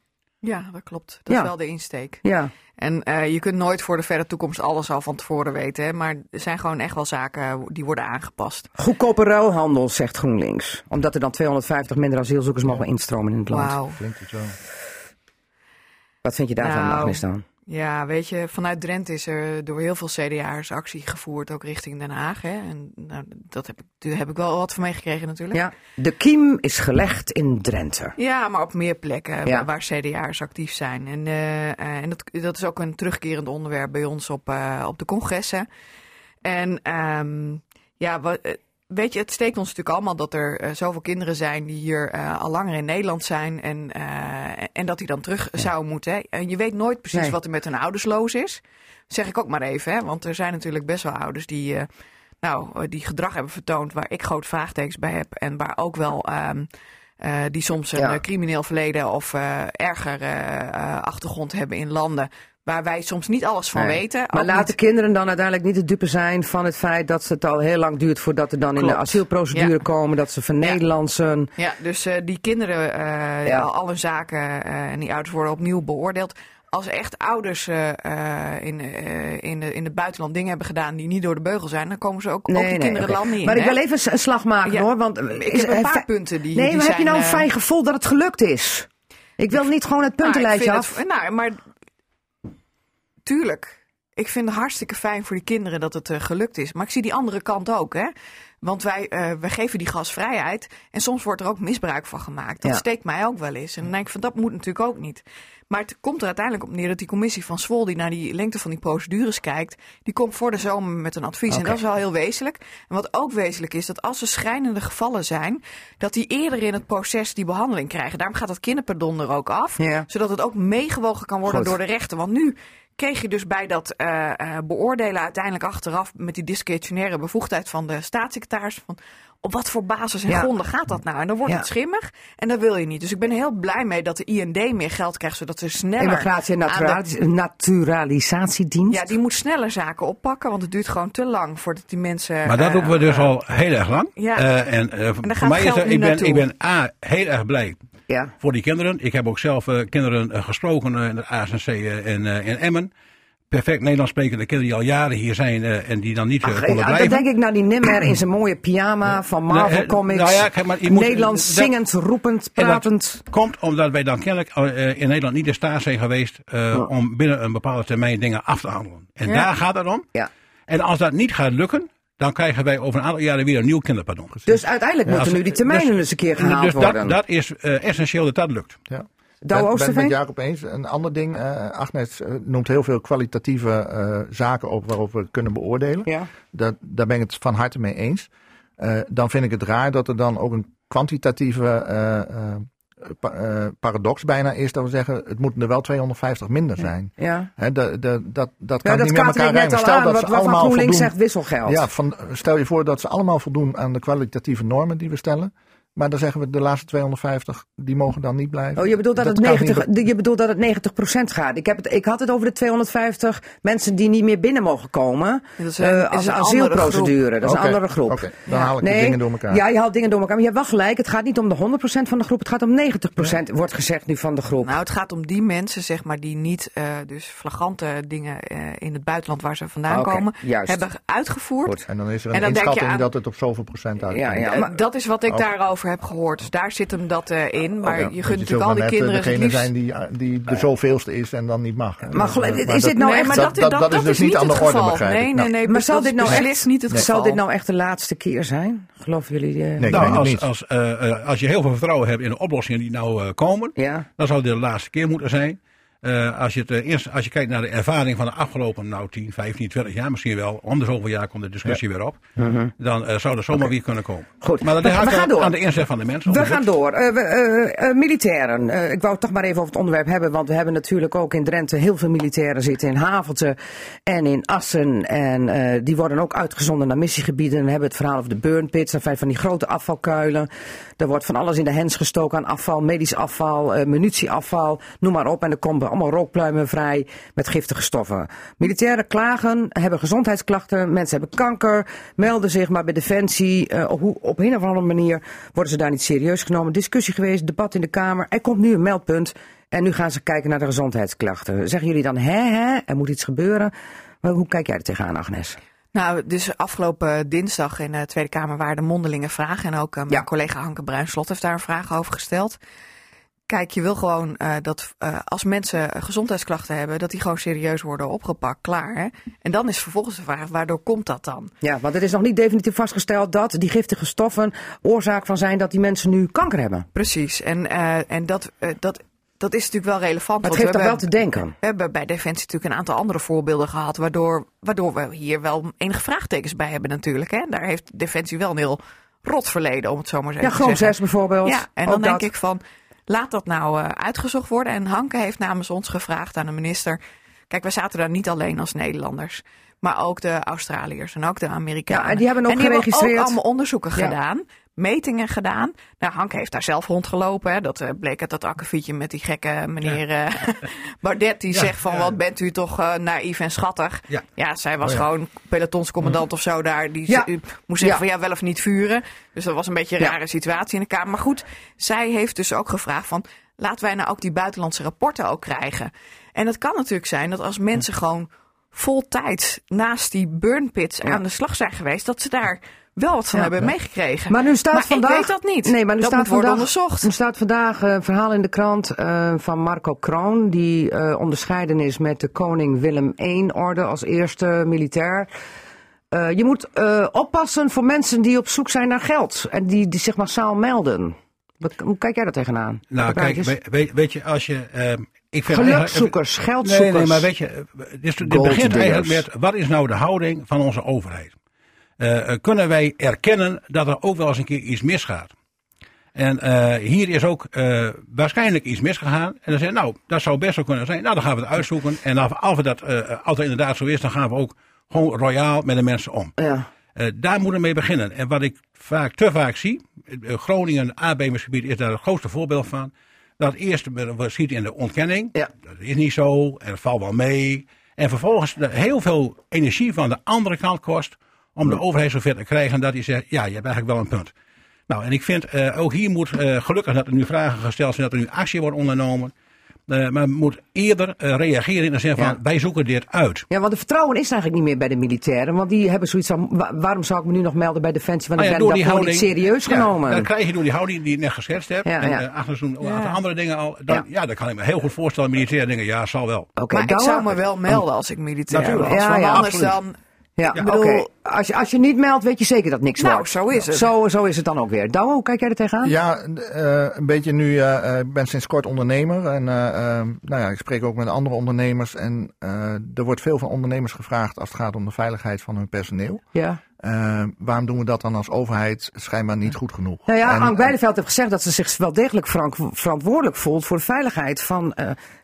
Ja, dat klopt. Dat is wel de insteek. Ja. En je kunt nooit voor de verre toekomst alles al van tevoren weten. Hè? Maar er zijn gewoon echt wel zaken die worden aangepast. Goedkope ruilhandel, zegt GroenLinks. Omdat er dan 250 minder asielzoekers mogen instromen in het land. Wauw. Wat vind je daarvan, Agnes dan? Ja, weet je, vanuit Drenthe is er door heel veel CDA'ers actie gevoerd, ook richting Den Haag. Hè? En nou, daar heb ik wel wat van meegekregen natuurlijk. Ja, de kiem is gelegd in Drenthe. Ja, maar op meer plekken waar CDA'ers actief zijn. En, dat is ook een terugkerend onderwerp bij ons op de congressen. En weet je, het steekt ons natuurlijk allemaal dat er zoveel kinderen zijn die hier al langer in Nederland zijn en dat die dan terug zouden moeten. Hè? En je weet nooit precies wat er met hun ouders los is. Dat zeg ik ook maar even, hè? Want er zijn natuurlijk best wel ouders die, die gedrag hebben vertoond waar ik groot vraagtekens bij heb en waar ook wel die soms een crimineel verleden of erger achtergrond hebben in landen waar wij soms niet alles van weten. Maar laten kinderen dan uiteindelijk niet de dupe zijn van het feit dat het al heel lang duurt voordat er dan in de asielprocedure komen, dat ze van Nederlandsen. Ja, dus die kinderen, al hun zaken en die ouders worden opnieuw beoordeeld. Als echt ouders in het buitenland dingen hebben gedaan die niet door de beugel zijn, dan komen ze ook die kinderen land niet in. Maar ik wil even een slag maken hoor. Want ik heb een paar punten die. Nee, maar heb je nou een fijn gevoel dat het gelukt is? Ik wil niet gewoon het puntenlijstje af. Tuurlijk. Ik vind het hartstikke fijn voor die kinderen dat het gelukt is. Maar ik zie die andere kant ook, hè. Want wij geven die gasvrijheid en soms wordt er ook misbruik van gemaakt. Dat steekt mij ook wel eens. En dan denk ik van, dat moet natuurlijk ook niet. Maar het komt er uiteindelijk op neer dat die commissie van Zwol, die naar die lengte van die procedures kijkt, die komt voor de zomer met een advies. Okay. En dat is wel heel wezenlijk. En wat ook wezenlijk is, dat als er schrijnende gevallen zijn, dat die eerder in het proces die behandeling krijgen. Daarom gaat dat kinderpardon er ook af. Yeah. Zodat het ook meegewogen kan worden door de rechter. Want nu kreeg je dus bij dat beoordelen uiteindelijk achteraf met die discretionaire bevoegdheid van de staatssecretaris van op wat voor basis en gronden gaat dat nou? En dan wordt het schimmig en dat wil je niet. Dus ik ben heel blij mee dat de IND meer geld krijgt, zodat ze sneller Immigratie en Naturalisatiedienst. Ja, die moet sneller zaken oppakken, want het duurt gewoon te lang voordat die mensen. Maar dat doen we dus al heel erg lang. Ja. En voor mij is ik ben heel erg blij. Ja. Voor die kinderen. Ik heb ook zelf kinderen gesproken in het AZC in Emmen. Perfect Nederlands sprekende kinderen die al jaren hier zijn en die dan niet konden blijven. Dan denk ik naar die Nimmer in zijn mooie pyjama van Marvel Comics. Nederlands zingend, roepend, pratend. Dat komt omdat wij dan kennelijk in Nederland niet in staat zijn geweest om binnen een bepaalde termijn dingen af te handelen. En daar gaat het om. Ja. En als dat niet gaat lukken, dan krijgen wij over een aantal jaren weer een nieuw kinderpardon. Dus uiteindelijk moeten nu die termijnen eens een keer gehaald worden. Dat is essentieel dat dat lukt. Ja. Douwe Oosterveen? Ik ben het met Jacob eens. Een ander ding, Agnes noemt heel veel kwalitatieve zaken op waarop we kunnen beoordelen. Ja. Daar ben ik het van harte mee eens. Dan vind ik het raar dat er dan ook een kwantitatieve paradox bijna is dat we zeggen, het moeten er wel 250 minder zijn. Ja. He, dat kan niet met elkaar rijmen. Stel dat ze allemaal GroenLinks zegt wisselgeld. Ja, stel je voor dat ze allemaal voldoen aan de kwalitatieve normen die we stellen. Maar dan zeggen we de laatste 250, die mogen dan niet blijven. Oh, je bedoelt dat het 90% gaat. Ik had het over de 250 mensen die niet meer binnen mogen komen. Dat is een asielprocedure. Dat is een andere groep. Okay, dan haal ik de dingen door elkaar. Ja, je haalt dingen door elkaar. Maar je hebt wel gelijk. Het gaat niet om de 100% van de groep. Het gaat om 90%, wordt gezegd nu, van de groep. Nou, het gaat om die mensen, zeg maar, die niet dus flagrante dingen in het buitenland waar ze vandaan komen, hebben uitgevoerd. Goed. En dan is er een inschatting dat het op zoveel procent uitkomt. Ja, maar dat is wat ik daarover heb gehoord. Dus daar zit hem dat in. Maar je kunt natuurlijk al die kinderen het liefst zijn die de zoveelste is en dan niet mag. Maar is dit nou echt? Dat is dus niet aan de orde, begrijp ik. Nee. Maar zal dit nou echt niet het geval? Zal dit nou echt de laatste keer zijn? Geloven jullie? Nee, als je heel veel vertrouwen hebt in de oplossingen die nou komen, dan zou dit de laatste keer moeten zijn. Als je kijkt naar de ervaring van de afgelopen 10, 15, 20 jaar misschien wel. Om de zoveel jaar komt de discussie weer op. Dan zou er zomaar weer kunnen komen. Goed. Maar dat hangt aan de inzet van de mensen. We gaan door. Militairen. Ik wou het toch maar even over het onderwerp hebben. Want we hebben natuurlijk ook in Drenthe heel veel militairen zitten. In Havelte en in Assen. En die worden ook uitgezonden naar missiegebieden. En we hebben het verhaal over de burnpits. En van die grote afvalkuilen. Daar wordt van alles in de hens gestoken aan afval. Medisch afval, munitieafval. Noem maar op. En er komt stonden allemaal rookpluimen vrij met giftige stoffen. Militairen klagen, hebben gezondheidsklachten, mensen hebben kanker, melden zich maar bij Defensie. Op een of andere manier worden ze daar niet serieus genomen. Discussie geweest, debat in de Kamer. Er komt nu een meldpunt en nu gaan ze kijken naar de gezondheidsklachten. Zeggen jullie dan, er moet iets gebeuren. Maar hoe kijk jij er tegenaan, Agnes? Nou, dus afgelopen dinsdag in de Tweede Kamer waren de mondelinge vragen. En ook mijn collega Hanke Bruinslot heeft daar een vraag over gesteld. Kijk, je wil gewoon dat als mensen gezondheidsklachten hebben, dat die gewoon serieus worden opgepakt, klaar. Hè? En dan is vervolgens de vraag, waardoor komt dat dan? Ja, want het is nog niet definitief vastgesteld dat die giftige stoffen oorzaak van zijn dat die mensen nu kanker hebben. Precies, en dat is natuurlijk wel relevant. Maar het geeft toch wel te denken. We hebben bij Defensie natuurlijk een aantal andere voorbeelden gehad, waardoor we hier wel enige vraagtekens bij hebben natuurlijk. Hè? Daar heeft Defensie wel een heel rot verleden, om het zo maar eens even te zeggen. Ja, gewoon 6 bijvoorbeeld. Ja, en dan denk ik van, laat dat nou uitgezocht worden. En Hanke heeft namens ons gevraagd aan de minister. Kijk, wij zaten daar niet alleen als Nederlanders, maar ook de Australiërs en ook de Amerikanen. Ja, en die hebben ook geregistreerd. Hebben ook allemaal onderzoeken gedaan, metingen gedaan. Nou, Hanke heeft daar zelf rondgelopen. Hè. Dat bleek uit dat akkefietje met die gekke meneer Baudet. Die zegt van, wat bent u toch naïef en schattig. Ja, zij was gewoon pelotonscommandant of zo daar. Die moest zeggen van, wel of niet vuren. Dus dat was een beetje een rare situatie in de Kamer. Maar goed, zij heeft dus ook gevraagd van, laten wij nou ook die buitenlandse rapporten ook krijgen. En het kan natuurlijk zijn dat als mensen gewoon voltijds naast die burnpits aan de slag zijn geweest, dat ze daar wel wat van hebben meegekregen. Maar nu staat vandaag, ik weet dat niet. Nee, maar nu dat staat vandaag, wordt onderzocht. Er staat vandaag een verhaal in de krant van Marco Kroon, die onderscheiden is met de koning Willem I-orde als eerste militair. Je moet oppassen voor mensen die op zoek zijn naar geld en die zich massaal melden. Hoe kijk jij daar tegenaan? Nou, kijk, weet je, als je gelukzoekers, geldzoekers. Nee, maar weet je, dit begint eigenlijk met, wat is nou de houding van onze overheid? Kunnen wij erkennen dat er ook wel eens een keer iets misgaat? En hier is ook waarschijnlijk iets misgegaan. En dan zeggen we, dat zou best wel kunnen zijn. Nou, dan gaan we het uitzoeken. En als we dat altijd inderdaad zo is, dan gaan we ook gewoon royaal met de mensen om. Ja. Daar moeten we mee beginnen. En wat ik te vaak zie, Groningen, aardbevingsgebied is daar het grootste voorbeeld van. Dat eerst schiet in de ontkenning. Ja. Dat is niet zo. En dat valt wel mee. En vervolgens heel veel energie van de andere kant kost om de overheid zover te krijgen dat hij zegt, je hebt eigenlijk wel een punt. Nou, en ik vind, ook hier moet, gelukkig dat er nu vragen gesteld zijn, dat er nu actie wordt ondernomen. Maar moet eerder reageren en zeggen van, wij zoeken dit uit. Ja, want het vertrouwen is eigenlijk niet meer bij de militairen. Want die hebben zoiets van, waarom zou ik me nu nog melden bij Defensie? Want ik ben daar gewoon niet serieus genomen. Dan krijg je door die houding die je net geschetst hebt. Ja, en Agnes doen een aantal andere dingen al. Dan kan ik me heel goed voorstellen. Militairen dingen, zal wel. Okay, maar ik zou me wel melden als ik militair was. Ja, anders dan. Ja, bedoel, als je niet meldt, weet je zeker dat niks wordt. Nou, zo is het. Zo is het dan ook weer. Douwe, hoe kijk jij er tegenaan? Ja, een beetje nu. Ik ben sinds kort ondernemer. En ik spreek ook met andere ondernemers. En er wordt veel van ondernemers gevraagd als het gaat om de veiligheid van hun personeel. Ja. Waarom doen we dat dan als overheid schijnbaar niet goed genoeg? Nou ja, Ank Bijleveld heeft gezegd dat ze zich wel degelijk verantwoordelijk voelt voor de veiligheid van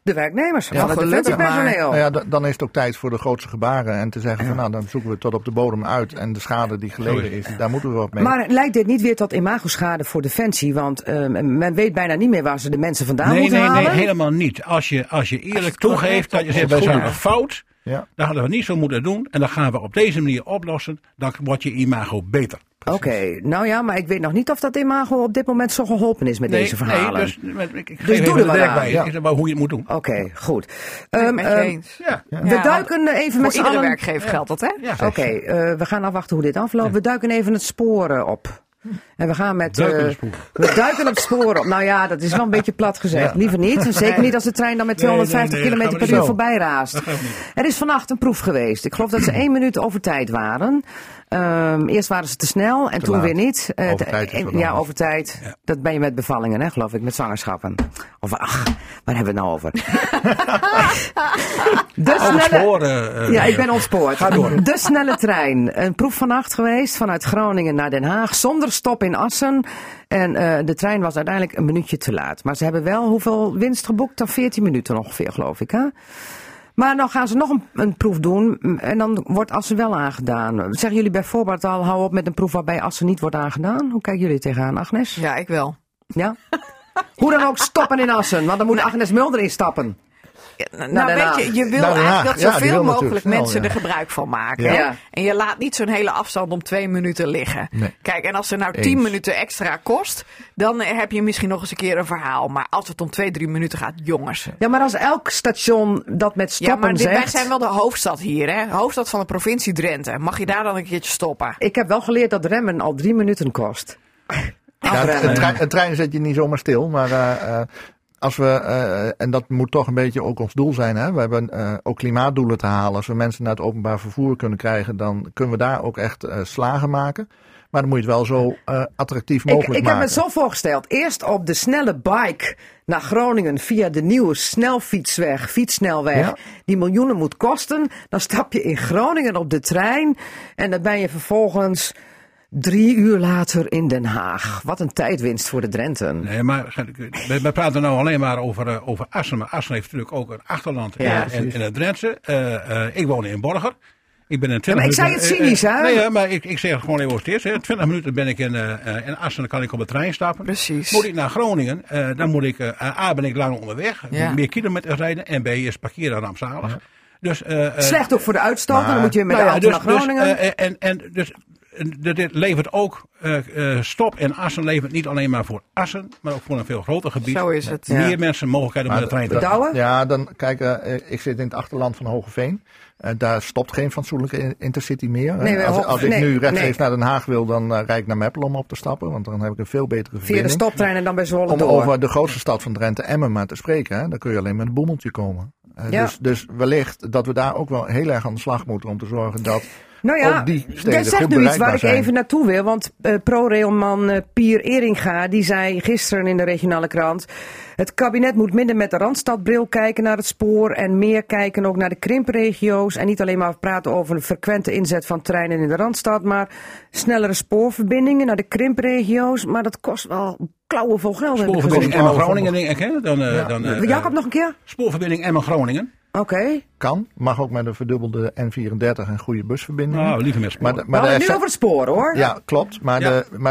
de werknemers. Ja, van het defensiepersoneel. Nou ja, dan is het ook tijd voor de grootste gebaren en te zeggen van dan zoeken we het tot op de bodem uit en de schade die geleden is, daar moeten we wat mee. Maar lijkt dit niet weer tot imagoschade voor Defensie? Want men weet bijna niet meer waar ze de mensen vandaan moeten halen. Nee, helemaal niet. Als je eerlijk toegeeft dat je zegt, wij zijn een fout. Ja. Dat hadden we niet zo moeten doen en dat gaan we op deze manier oplossen. Dan wordt je imago beter. Oké, maar ik weet nog niet of dat imago op dit moment zo geholpen is met deze verhalen. Dus doe er wat aan. Ik zeg maar hoe je het moet doen. Oké, goed. We duiken even met z'n allen. Voor iedere werkgever geldt dat, hè? Ja. Oké, we gaan afwachten hoe dit afloopt. Ja. We duiken even het sporen op. En we gaan met. We duiken op sporen op. Nou ja, dat is wel een beetje plat gezegd. Ja. Liever niet. Zeker niet als de trein dan met 250 km per uur voorbij raast. Er is vannacht een proef geweest. Ik geloof dat ze 1 minuut over tijd waren. Eerst waren ze te snel en toen weer niet. Over tijd. Ja. Dat ben je met bevallingen, hè, geloof ik. Met zwangerschappen. Of waar hebben we het nou over? Ik ben ontspoord. Ga door. De snelle trein. Een proef vannacht geweest vanuit Groningen naar Den Haag. Zonder stop in Assen. En de trein was uiteindelijk een minuutje te laat. Maar ze hebben wel hoeveel winst geboekt? Dan 14 minuten ongeveer, geloof ik, hè? Maar dan gaan ze nog een proef doen en dan wordt Assen wel aangedaan. Zeggen jullie bijvoorbeeld al, hou op met een proef waarbij Assen niet wordt aangedaan? Hoe kijken jullie tegenaan, Agnes? Ja, ik wel. Ja? Hoe dan ook stoppen in Assen, want dan moet Agnes Mulder instappen. je wil eigenlijk dat zoveel mogelijk mensen er gebruik van maken. Ja. Ja. En je laat niet zo'n hele afstand om 2 minuten liggen. Nee. Kijk, en als er nou 10 minuten extra kost, dan heb je misschien nog eens een keer een verhaal. Maar als het om 2-3 minuten gaat, jongens. Ja, maar als elk station dat met stoppen zegt... Wij zijn wel de hoofdstad hier, hè? Hoofdstad van de provincie Drenthe. Mag je daar dan een keertje stoppen? Ik heb wel geleerd dat remmen al 3 minuten kost. Ja, een trein zet je niet zomaar stil, maar... Als we, en dat moet toch een beetje ook ons doel zijn, hè? We hebben ook klimaatdoelen te halen. Als we mensen naar het openbaar vervoer kunnen krijgen, dan kunnen we daar ook echt slagen maken. Maar dan moet je het wel zo attractief mogelijk maken. Ik heb me zo voorgesteld. Eerst op de snelle bike naar Groningen via de nieuwe snelfietsweg, ja, die miljoenen moet kosten. Dan stap je in Groningen op de trein en dan ben je vervolgens 3 uur later in Den Haag. Wat een tijdwinst voor de Drenten. Nee, maar we praten nou alleen maar over Assen. Maar Assen heeft natuurlijk ook een achterland in het Drentse. Ik woon in Borger. Ik ben in 20 maar ik zei het cynisch, hè? Nee, maar ik zeg het gewoon even als het is. 20 minuten ben ik in Assen, dan kan ik op de trein stappen. Precies. Moet ik naar Groningen, dan moet ik... A, ben ik lang onderweg. Ja. Meer kilometers rijden. En B, is parkeren rampzalig. Ja. Dus, slecht ook voor de uitstoot. Maar, dan moet je met de auto naar Groningen. Dit levert ook stop en Assen levert niet alleen maar voor Assen, maar ook voor een veel groter gebied. Zo is het. Meer mensen mogelijkheid om met de trein te rijden. Ja, dan kijk, ik zit in het achterland van Hoogeveen. Daar stopt geen fatsoenlijke intercity meer. Nee, als ik nu rechtstreeks naar Den Haag wil, dan rijd ik naar Meppel om op te stappen. Want dan heb ik een veel betere verbinding. Via de stoptrein en dan bij Zwolle door. Om over de grootste stad van Drenthe, Emmen, maar te spreken. Hè, dan kun je alleen met een boemeltje komen. Dus wellicht dat we daar ook wel heel erg aan de slag moeten om te zorgen dat... Nou ja, dat zegt nu iets waar ik even naartoe wil. Want ProRail-man Pier Eringa, die zei gisteren in de regionale krant... Het kabinet moet minder met de Randstadbril kijken naar het spoor... en meer kijken ook naar de krimpregio's... en niet alleen maar praten over een frequente inzet van treinen in de Randstad... maar snellere spoorverbindingen naar de krimpregio's. Maar dat kost wel klauwenvol geld. Spoorverbinding Emmen-Groningen, denk ik, hè? Jacob, nog een keer? Spoorverbinding Emmen-Groningen. Okay. Kan, mag ook met een verdubbelde N34 en goede busverbindingen. Nou, liever met spoor. Maar nu over het spoor, hoor. Ja, klopt. Maar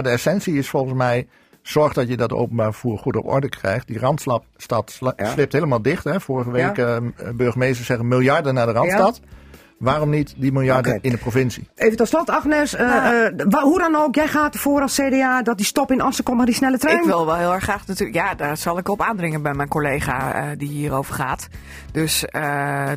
de essentie is volgens mij... Zorg dat je dat openbaar vervoer goed op orde krijgt. Die Randstad slipt helemaal dicht. Hè. Vorige week burgemeesters zeggen miljarden naar de Randstad. Ja. Waarom niet die miljarden in de provincie? Even tot slot, Agnes. Hoe dan ook, jij gaat ervoor als CDA dat die stop in Assen komt, maar die snelle trein. Ik wil wel heel erg graag natuurlijk. Ja, daar zal ik op aandringen bij mijn collega die hierover gaat. Dus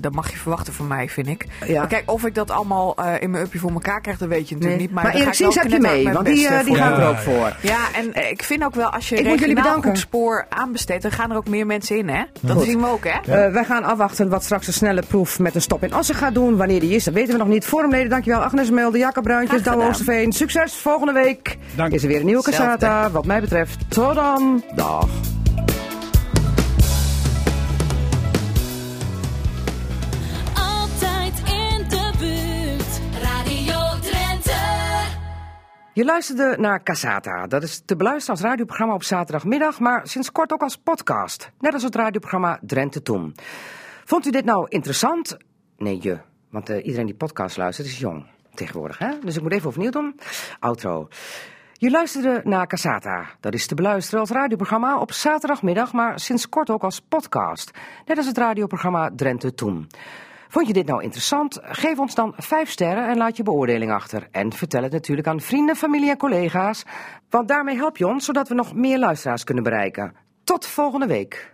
dat mag je verwachten van mij, vind ik. Ja. Maar kijk, of ik dat allemaal in mijn uppie voor elkaar krijg, dat weet je natuurlijk niet. Maar Erik Sies heb je mee, want die gaat er ook voor. Ja, en ik vind ook wel, als je regionaal goed spoor aanbesteedt, dan gaan er ook meer mensen in, hè? Dat zien we ook, hè? Ja. Wij gaan afwachten wat straks de snelle proef met een stop in Assen gaat doen, wanneer die is, dat weten we nog niet. Forumleden, dankjewel. Agnes Mulder, Jacob Bruintjes, Douwe Oosterveen. Succes, volgende week is er weer een nieuwe Cassata. Wat mij betreft, tot dan. Dag. Altijd in de buurt, Radio Drenthe. Je luisterde naar Cassata. Dat is te beluisteren als radioprogramma op zaterdagmiddag, maar sinds kort ook als podcast. Net als het radioprogramma Drenthe Toen. Vond u dit nou interessant? Nee, je... Want iedereen die podcast luistert is jong tegenwoordig, hè? Dus ik moet even overnieuw doen. Outro. Je luisterde naar Cassata. Dat is te beluisteren als radioprogramma op zaterdagmiddag, maar sinds kort ook als podcast. Net als het radioprogramma Drenthe Toen. Vond je dit nou interessant? Geef ons dan 5 sterren en laat je beoordeling achter. En vertel het natuurlijk aan vrienden, familie en collega's. Want daarmee help je ons, zodat we nog meer luisteraars kunnen bereiken. Tot volgende week.